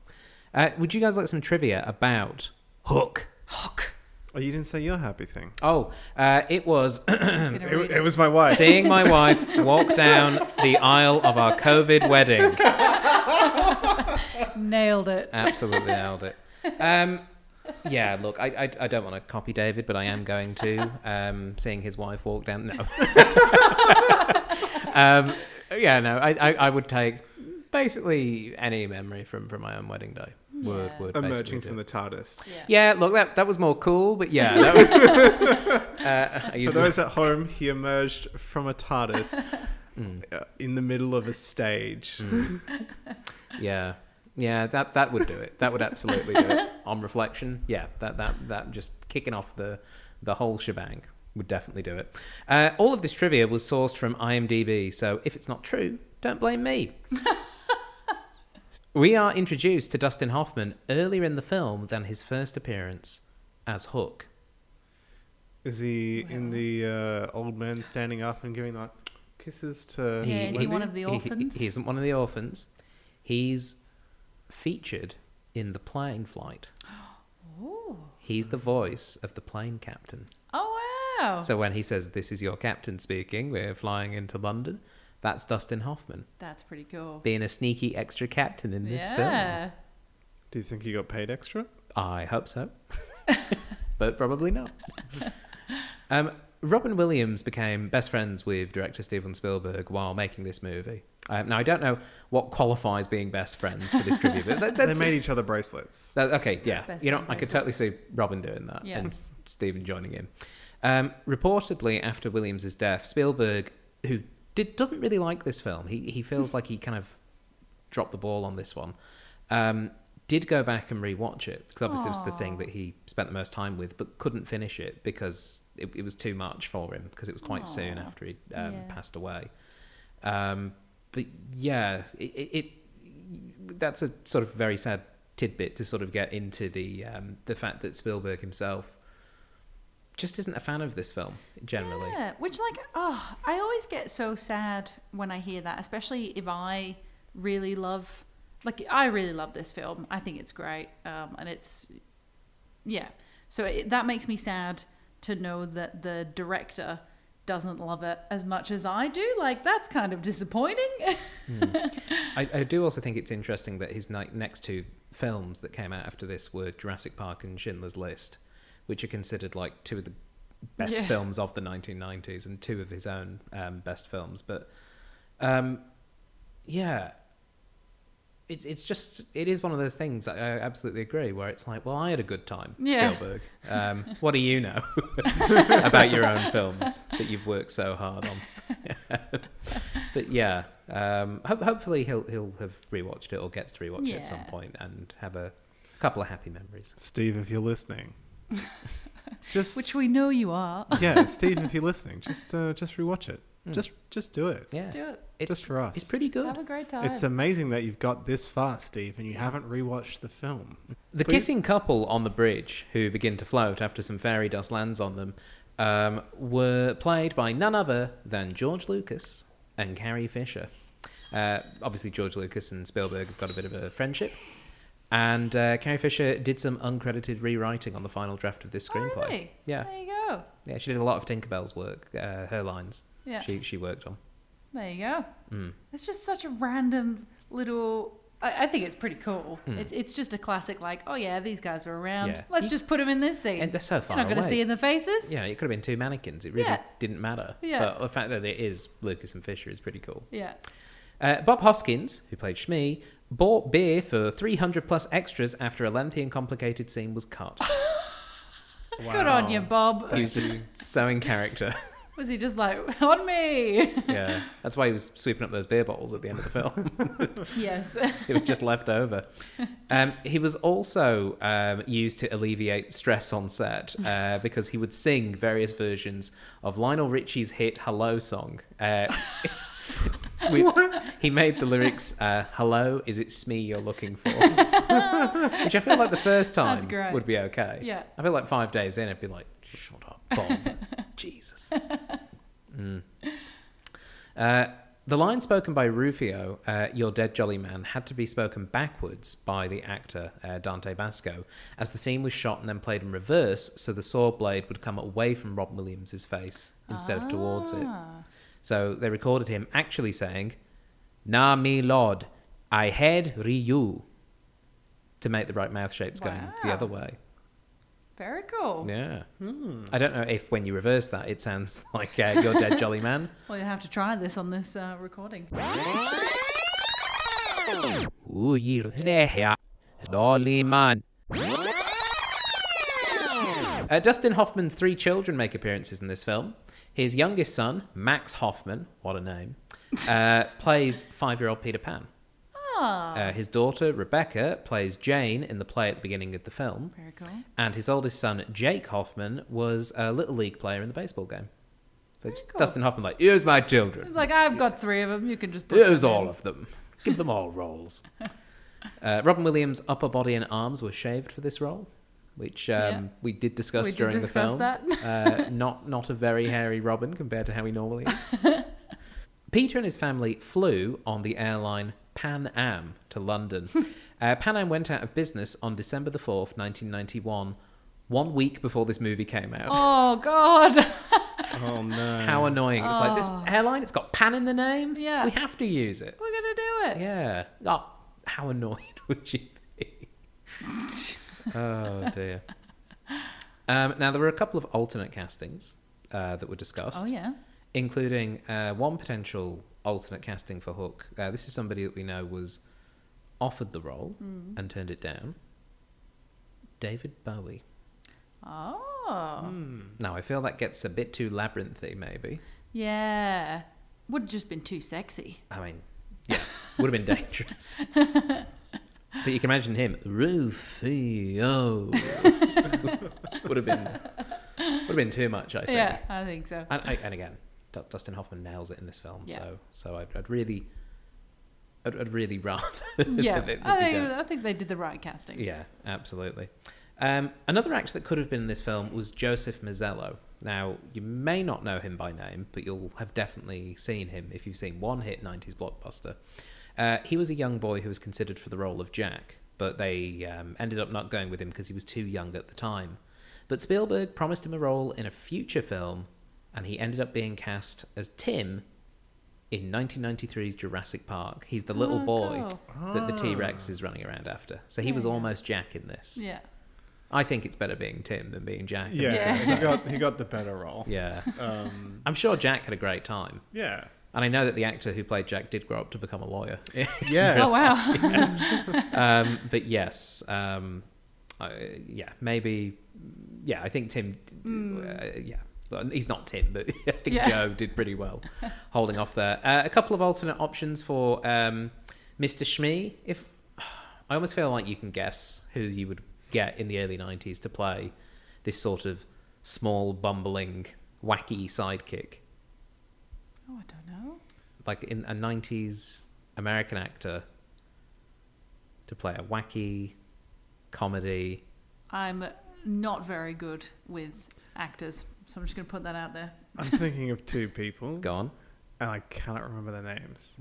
Would you guys like some trivia about Hook? Hook. Oh, you didn't say your happy thing. Oh, it was... it was my wife. Seeing my wife walk down the aisle of our COVID wedding. Nailed it. Absolutely nailed it. Yeah, look, I don't want to copy David, but I am going to. Seeing his wife walk down... No. I would take... Basically, any memory from my own wedding day would emerging from the TARDIS. Yeah, look, that was more cool, but yeah, that was. For those at home, he emerged from a TARDIS in the middle of a stage. Yeah, that would do it. That would absolutely do it. On reflection, yeah, that just kicking off the whole shebang would definitely do it. All of this trivia was sourced from IMDb, so if it's not true, don't blame me. We are introduced to Dustin Hoffman earlier in the film than his first appearance as Hook. Is he in the old man standing up and giving like kisses to... Yeah, is he one of the orphans? He isn't one of the orphans. He's featured in the plane flight. Ooh. He's the voice of the plane captain. Oh, wow. So when he says, "This is your captain speaking, we're flying into London," that's Dustin Hoffman. That's pretty cool. Being a sneaky extra captain in this film. Do you think he got paid extra? I hope so. But probably not. Robin Williams became best friends with director Steven Spielberg while making this movie. Now, I don't know what qualifies being best friends for this trivia. But they made each other bracelets. Best I could totally see Robin doing that and Steven joining in. Reportedly, after Williams' death, Spielberg, who... doesn't really like this film. He feels like he kind of dropped the ball on this one. Did go back and rewatch it, because obviously it was the thing that he spent the most time with, but couldn't finish it because it was too much for him, because it was quite soon after he passed away. But yeah, it that's a sort of very sad tidbit to sort of get into the fact that Spielberg himself just isn't a fan of this film generally. Yeah, which I always get so sad when I hear that, especially if I really love, I really love this film. I think it's great, and it's, yeah. So that makes me sad to know that the director doesn't love it as much as I do. That's kind of disappointing. I do also think it's interesting that his next two films that came out after this were Jurassic Park and Schindler's List, which are considered two of the best films of the 1990s and two of his own best films. But yeah, it is one of those things, I absolutely agree, where it's well, I had a good time, Spielberg. What do you know about your own films that you've worked so hard on? But yeah, hopefully he'll have rewatched it or gets to rewatch it at some point and have a couple of happy memories. Steve, if you're listening, which we know you are. Yeah, Steve, if you're listening, just rewatch it. Just do it. Yeah. Just do it. Just for us. It's pretty good. Have a great time. It's amazing that you've got this far, Steve, and you haven't rewatched the film. The kissing couple on the bridge, who begin to float after some fairy dust lands on them, were played by none other than George Lucas and Carrie Fisher. Obviously, George Lucas and Spielberg have got a bit of a friendship. And Carrie Fisher did some uncredited rewriting on the final draft of this screenplay. Oh, really? Yeah. There you go. Yeah, she did a lot of Tinkerbell's work, her lines. Yeah. She worked on. There you go. Mm. It's just such a random little... I think it's pretty cool. Mm. It's just a classic, oh yeah, these guys were around. Yeah. Let's just put them in this scene. And they're so far away. You're not going to see in the faces. Yeah, it could have been two mannequins. It really didn't matter. Yeah. But the fact that it is Lucas and Fisher is pretty cool. Yeah. Bob Hoskins, who played Smee, bought beer for 300 plus extras after a lengthy and complicated scene was cut. Wow. Good on you, Bob. He was just so in character. Was he just on me? Yeah, that's why he was sweeping up those beer bottles at the end of the film. Yes. It was just left over. He was also used to alleviate stress on set because he would sing various versions of Lionel Richie's hit Hello song. He made the lyrics, hello, is it Smee you're looking for? Which I feel the first time would be okay. Yeah. I feel 5 days in, I'd be shut up, Bob. Jesus. Mm. The line spoken by Rufio, "You're dead, jolly man," had to be spoken backwards by the actor Dante Basco, as the scene was shot and then played in reverse, so the saw blade would come away from Robin Williams' face instead of towards it. So they recorded him actually saying, "Na me lord, I had Ryu," to make the right mouth shapes going the other way. Very cool. Yeah. Hmm. I don't know if when you reverse that, it sounds like "You're dead, jolly man." Well, you'll have to try this on this recording. Dustin Hoffman's three children make appearances in this film. His youngest son, Max Hoffman, what a name, plays 5-year-old Peter Pan. His daughter, Rebecca, plays Jane in the play at the beginning of the film. Very cool. And his oldest son, Jake Hoffman, was a Little League player in the baseball game. So cool. Dustin Hoffman, here's my children. He's I've got three of them. You can just put them. Here's all of them. Give them all roles. Robin Williams' upper body and arms were shaved for this role, which we did discuss during the film. That. Not a very hairy Robin compared to how he normally is. Peter and his family flew on the airline Pan Am to London. Pan Am went out of business on December the 4th, 1991, 1 week before this movie came out. Oh, God. Oh, no. How annoying. It's this airline, it's got Pan in the name. Yeah. We have to use it. We're going to do it. Yeah. Oh, how annoyed would you be? Oh, dear. Now, there were a couple of alternate castings that were discussed. Oh, yeah. Including one potential alternate casting for Hook. This is somebody that we know was offered the role and turned it down. David Bowie. Oh. Now, I feel that gets a bit too labyrinthy, maybe. Yeah. Would have just been too sexy. I mean, yeah. Would have been dangerous. But you can imagine him. Rufio. Would have been too much, I think. Yeah, I think so. And again, Dustin Hoffman nails it in this film, so I'd really I'd really rather. Yeah, I think they did the right casting. Yeah, absolutely. Another actor that could have been in this film was Joseph Mazzello. Now, you may not know him by name, but you'll have definitely seen him if you've seen one hit 90s blockbuster. He was a young boy who was considered for the role of Jack, but they ended up not going with him because he was too young at the time. But Spielberg promised him a role in a future film, and he ended up being cast as Tim in 1993's Jurassic Park. He's the little boy that the T-Rex is running around after. So he was almost Jack in this. Yeah. I think it's better being Tim than being Jack. Yeah, he got the better role. Yeah. I'm sure Jack had a great time. Yeah. And I know that the actor who played Jack did grow up to become a lawyer. Yes. Oh, wow. Yeah. But yes. Maybe... Yeah, I think Tim... Well, he's not Tim, but I think Joe did pretty well holding off there. A couple of alternate options for Mr. Smee. I almost feel like you can guess who you would get in the early 90s to play this sort of small, bumbling, wacky sidekick. Oh, I don't know. Like in a 90s American actor to play a wacky comedy. I'm not very good with actors, so I'm just going to put that out there. I'm thinking of two people. Go on. And I cannot remember their names.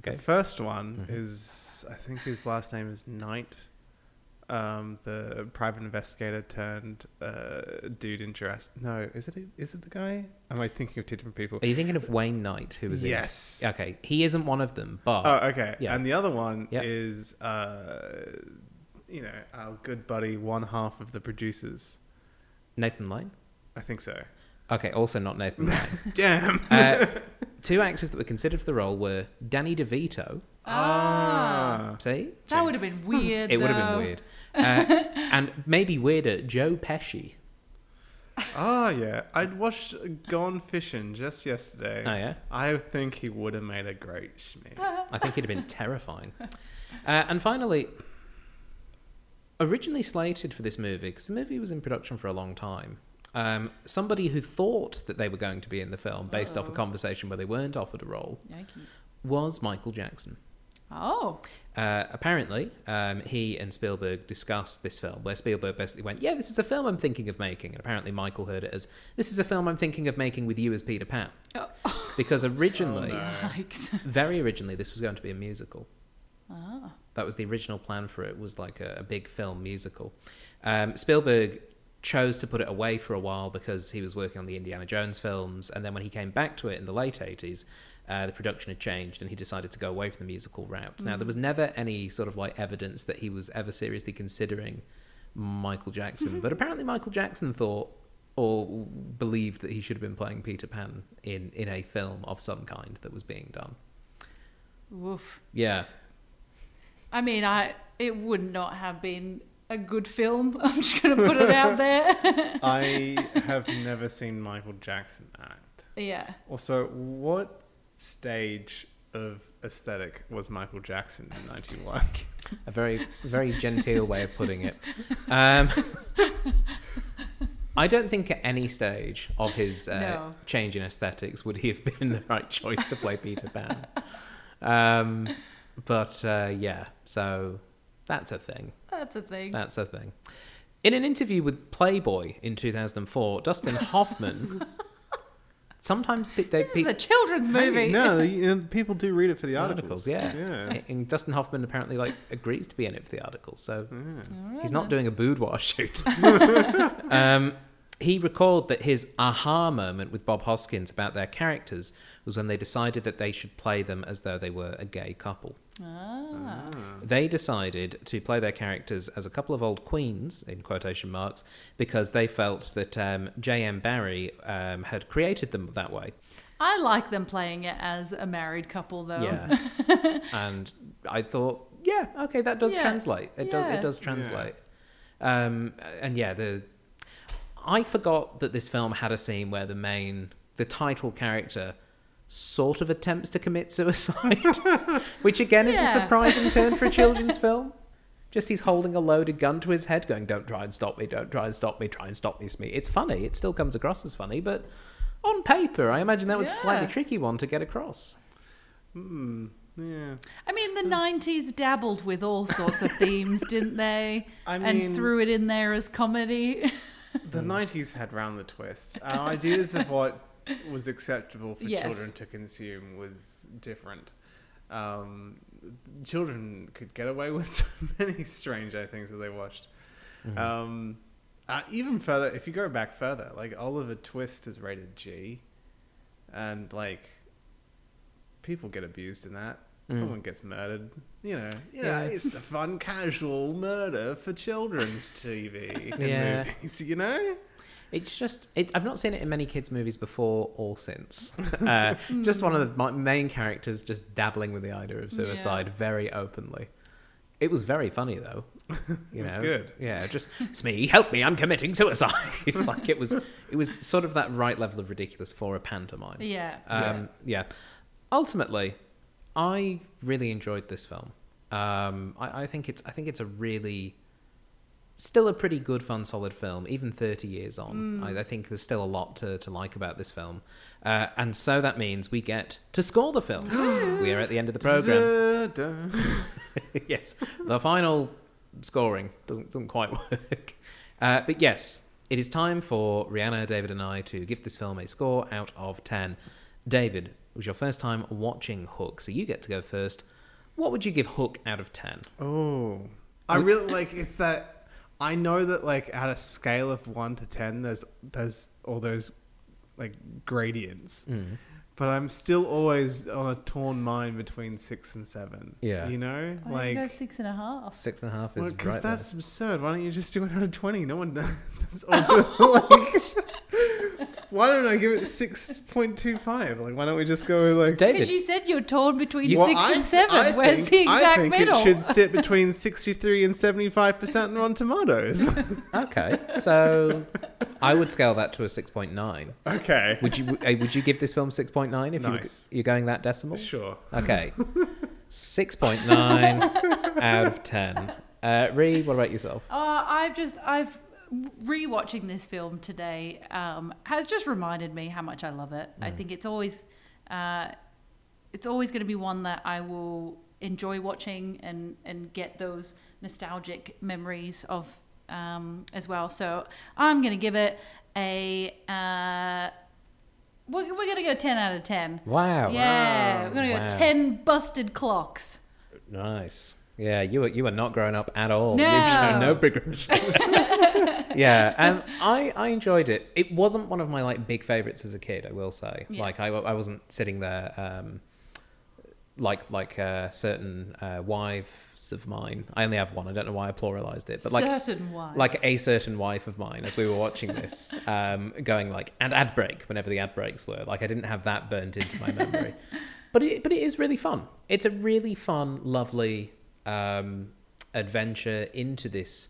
Okay. The first one is, I think his last name is Knight, the private investigator turned dude in Jurassic... No, is it the guy? Am I thinking of two different people? Are you thinking of Wayne Knight, who was in? Yes. Okay, he isn't one of them, but... Oh, okay. Yeah. And the other one is, our good buddy, one half of the producers. Nathan Lane? I think so. Okay, also not Nathan Lane. Damn. Two actors that were considered for the role were Danny DeVito. Ah. See? That would have been weird, It would have been weird. And maybe weirder, Joe Pesci. Oh, yeah. I'd watched Gone Fishing just yesterday. Oh, yeah? I think he would have made a great Schmidt. I think he'd have been terrifying. And finally... Originally slated for this movie, because the movie was in production for a long time, somebody who thought that they were going to be in the film based off a conversation where they weren't offered a role was Michael Jackson. Oh. Apparently, he and Spielberg discussed this film, where Spielberg basically went, yeah, this is a film I'm thinking of making. And apparently Michael heard it as, this is a film I'm thinking of making with you as Peter Pan. Oh. Because originally, very originally, this was going to be a musical. Ah. That was the original plan for it, was like a big film musical. Spielberg chose to put it away for a while because he was working on the Indiana Jones films, and then when he came back to it in the late 80s, the production had changed and he decided to go away from the musical route. Now, there was never any sort of like evidence that he was ever seriously considering Michael Jackson, but apparently Michael Jackson thought or believed that he should have been playing Peter Pan in a film of some kind that was being done. Woof. Yeah. I mean, it would not have been a good film. I'm just going to put it out there. I have never seen Michael Jackson act. Yeah. Also, what stage of aesthetic was Michael Jackson in 91? A very, very genteel way of putting it. I don't think at any stage of his change in aesthetics would he have been the right choice to play Peter Pan. But, so that's a thing. In an interview with Playboy in 2004, Dustin Hoffman... This is a children's movie. People do read it for the articles. Yeah. And Dustin Hoffman apparently agrees to be in it for the articles, so he's not doing a boudoir shoot. He recalled that his aha moment with Bob Hoskins about their characters was when they decided that they should play them as though they were a gay couple. Ah. They decided to play their characters as a couple of old queens, in quotation marks, because they felt that J.M. Barrie had created them that way. I like them playing it as a married couple, though. Yeah. And I thought, that does translate. It does translate. Yeah. I forgot that this film had a scene where the title character sort of attempts to commit suicide, which again is a surprising turn for a children's film. Just he's holding a loaded gun to his head going, don't try and stop me, don't try and stop me, try and stop me, Smee. It's funny, it still comes across as funny, but on paper, I imagine that was a slightly tricky one to get across. Yeah. I mean, the 90s dabbled with all sorts of themes, didn't they? I mean, and threw it in there as comedy. The 90s had round the twist. Our ideas of what was acceptable for children to consume was different. Children could get away with so many strange things that they watched. Mm-hmm. Even further, if you go back further, like Oliver Twist is rated G, and like people get abused in that. Someone gets murdered. You know, it's the fun, casual murder for children's TV and movies. You know, it's just I've not seen it in many kids' movies before or since. Just one of the main characters just dabbling with the idea of suicide very openly. It was very funny, though. It was good. Yeah, just, Smee, help me, I'm committing suicide. Like, it was sort of that right level of ridiculous for a pantomime. Yeah. Ultimately, I really enjoyed this film. I think it's a really, still a pretty good, fun, solid film, even 30 years on. I think there's still a lot to like about this film. And so that means we get to score the film. We are at the end of the program. Yes, the final scoring doesn't quite work. But yes, it is time for Rhianna, David and I to give this film a score out of 10. David, it was your first time watching Hook, so you get to go first. What would you give Hook out of 10? Oh, I really like, it's that, I know that like at a scale of 1 to 10, there's all those like gradients. Mm. But I'm still always on a torn mind between 6 and 7. Yeah. You know? Why don't you go 6.5? 6.5 is right. Because that's absurd. Why don't you just do it out of 20? No one does. Why don't I give it 6.25? Like, why don't we just go like... David. Because you said you're torn between 6 and 7. Where's the exact middle? I think it should sit between 63 and 75% on Rotten Tomatoes. Okay. So... I would scale that to a 6.9. Okay. Would you give this film 6.9 if you're going that decimal? Sure. Okay. 6.9 out of 10. Rhi, what about yourself? I've rewatching this film today has just reminded me how much I love it. I think it's always going to be one that I will enjoy watching and get those nostalgic memories of. As well, so I'm gonna give it a we're gonna go 10 out of 10. Wow! Yeah, wow. We're gonna go 10 busted clocks. Nice. Yeah, you are not growing up at all. No, you've shown no progression. Yeah, I enjoyed it. It wasn't one of my like big favorites as a kid. I will say, like I wasn't sitting there. Like certain wives of mine. I only have one. I don't know why I pluralized it, but like certain wives, like a certain wife of mine. As we were watching this, going like and ad break whenever the ad breaks were. Like I didn't have that burnt into my memory, but it is really fun. It's a really fun, lovely adventure into this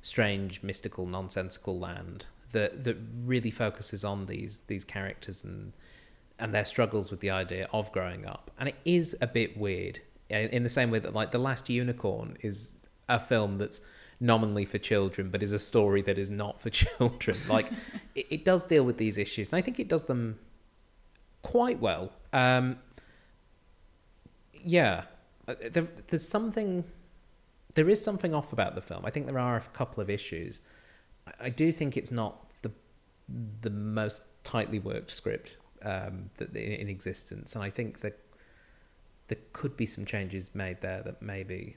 strange, mystical, nonsensical land that really focuses on these characters and their struggles with the idea of growing up. And it is a bit weird in the same way that like The Last Unicorn is a film that's nominally for children, but is a story that is not for children. Like it does deal with these issues. And I think it does them quite well. There is something off about the film. I think there are a couple of issues. I do think it's not the most tightly worked script in existence, and I think that there could be some changes made there that maybe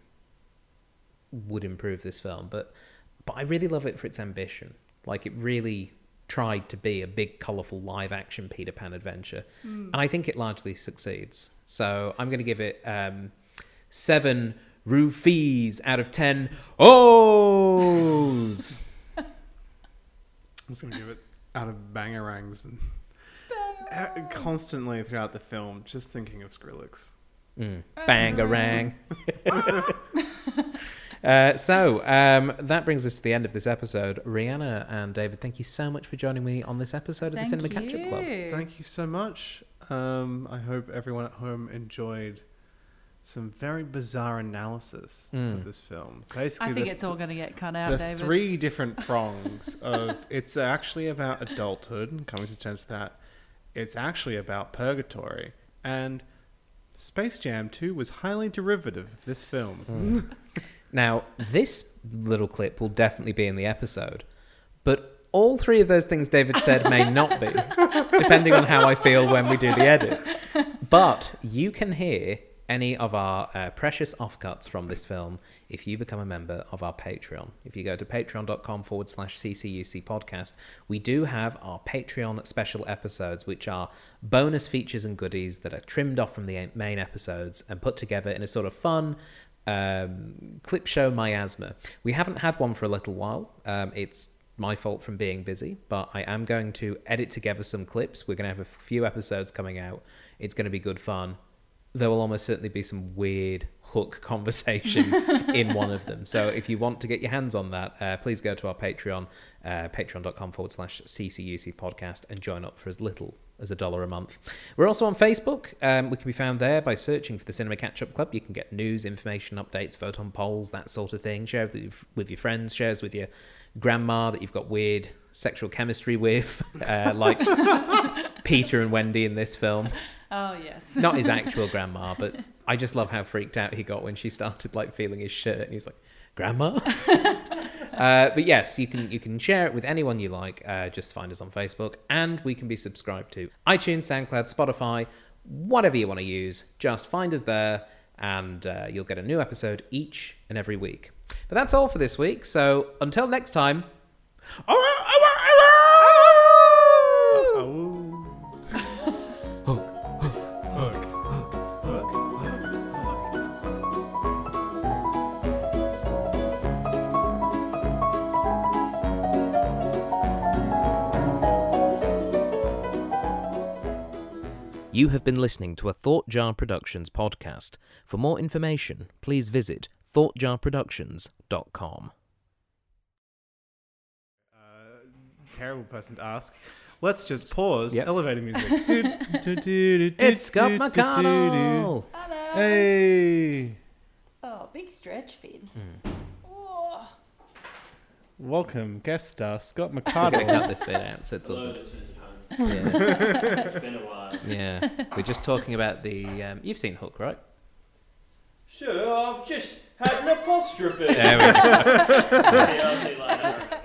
would improve this film, but I really love it for its ambition. Like it really tried to be a big colourful live action Peter Pan adventure, and I think it largely succeeds. So I'm going to give it 7 roofies out of 10 ohs. I'm just going to give it out of bangarangs and constantly throughout the film, just thinking of Skrillex. Bangarang. So that brings us to the end of this episode. Rhianna and David, thank you so much for joining me on this episode of the Cinema Catch-Up Club. Thank you so much. I hope everyone at home enjoyed some very bizarre analysis of this film. Basically, I think it's all going to get cut out, David. The 3 different prongs of it's actually about adulthood and coming to terms with that. It's actually about purgatory and Space Jam 2 was highly derivative of this film. Mm. Now, this little clip will definitely be in the episode, but all three of those things David said may not be, depending on how I feel when we do the edit. But you can hear any of our precious offcuts from this film if you become a member of our Patreon. If you go to patreon.com/CCUC podcast, we do have our Patreon special episodes, which are bonus features and goodies that are trimmed off from the main episodes and put together in a sort of fun clip show miasma. We haven't had one for a little while. It's my fault from being busy, but I am going to edit together some clips. We're going to have a few episodes coming out. It's going to be good fun. There will almost certainly be some weird Hook conversation in one of them. So if you want to get your hands on that, please go to our Patreon, patreon.com/CCUC podcast, and join up for as little as $1 a month. We're also on Facebook. We can be found there by searching for the Cinema Catch-Up Club. You can get news, information, updates, vote on polls, that sort of thing. Share with your friends, shares with your grandma that you've got weird sexual chemistry with, like Peter and Wendy in this film. Oh, yes. Not his actual grandma, but I just love how freaked out he got when she started like feeling his shirt, and he was like, "Grandma?" But yes, you can share it with anyone you like. Just find us on Facebook, and we can be subscribed to iTunes, SoundCloud, Spotify, whatever you want to use. Just find us there, and you'll get a new episode each and every week. But that's all for this week, so until next time... You have been listening to a Thought Jar Productions podcast. For more information, please visit thoughtjarproductions.com. Terrible person to ask. Let's just pause. Yep. Elevator music. It's Scott McArdle. Hello. Hey. Oh, big stretch, Finn. Mm. Oh. Welcome, guest star Scott McArdle. Cut this bit out, so it's all good. Yes. It's been a while. Yeah, we're just talking about the. You've seen Hook, right? Sure, I've just had an apostrophe. There we go.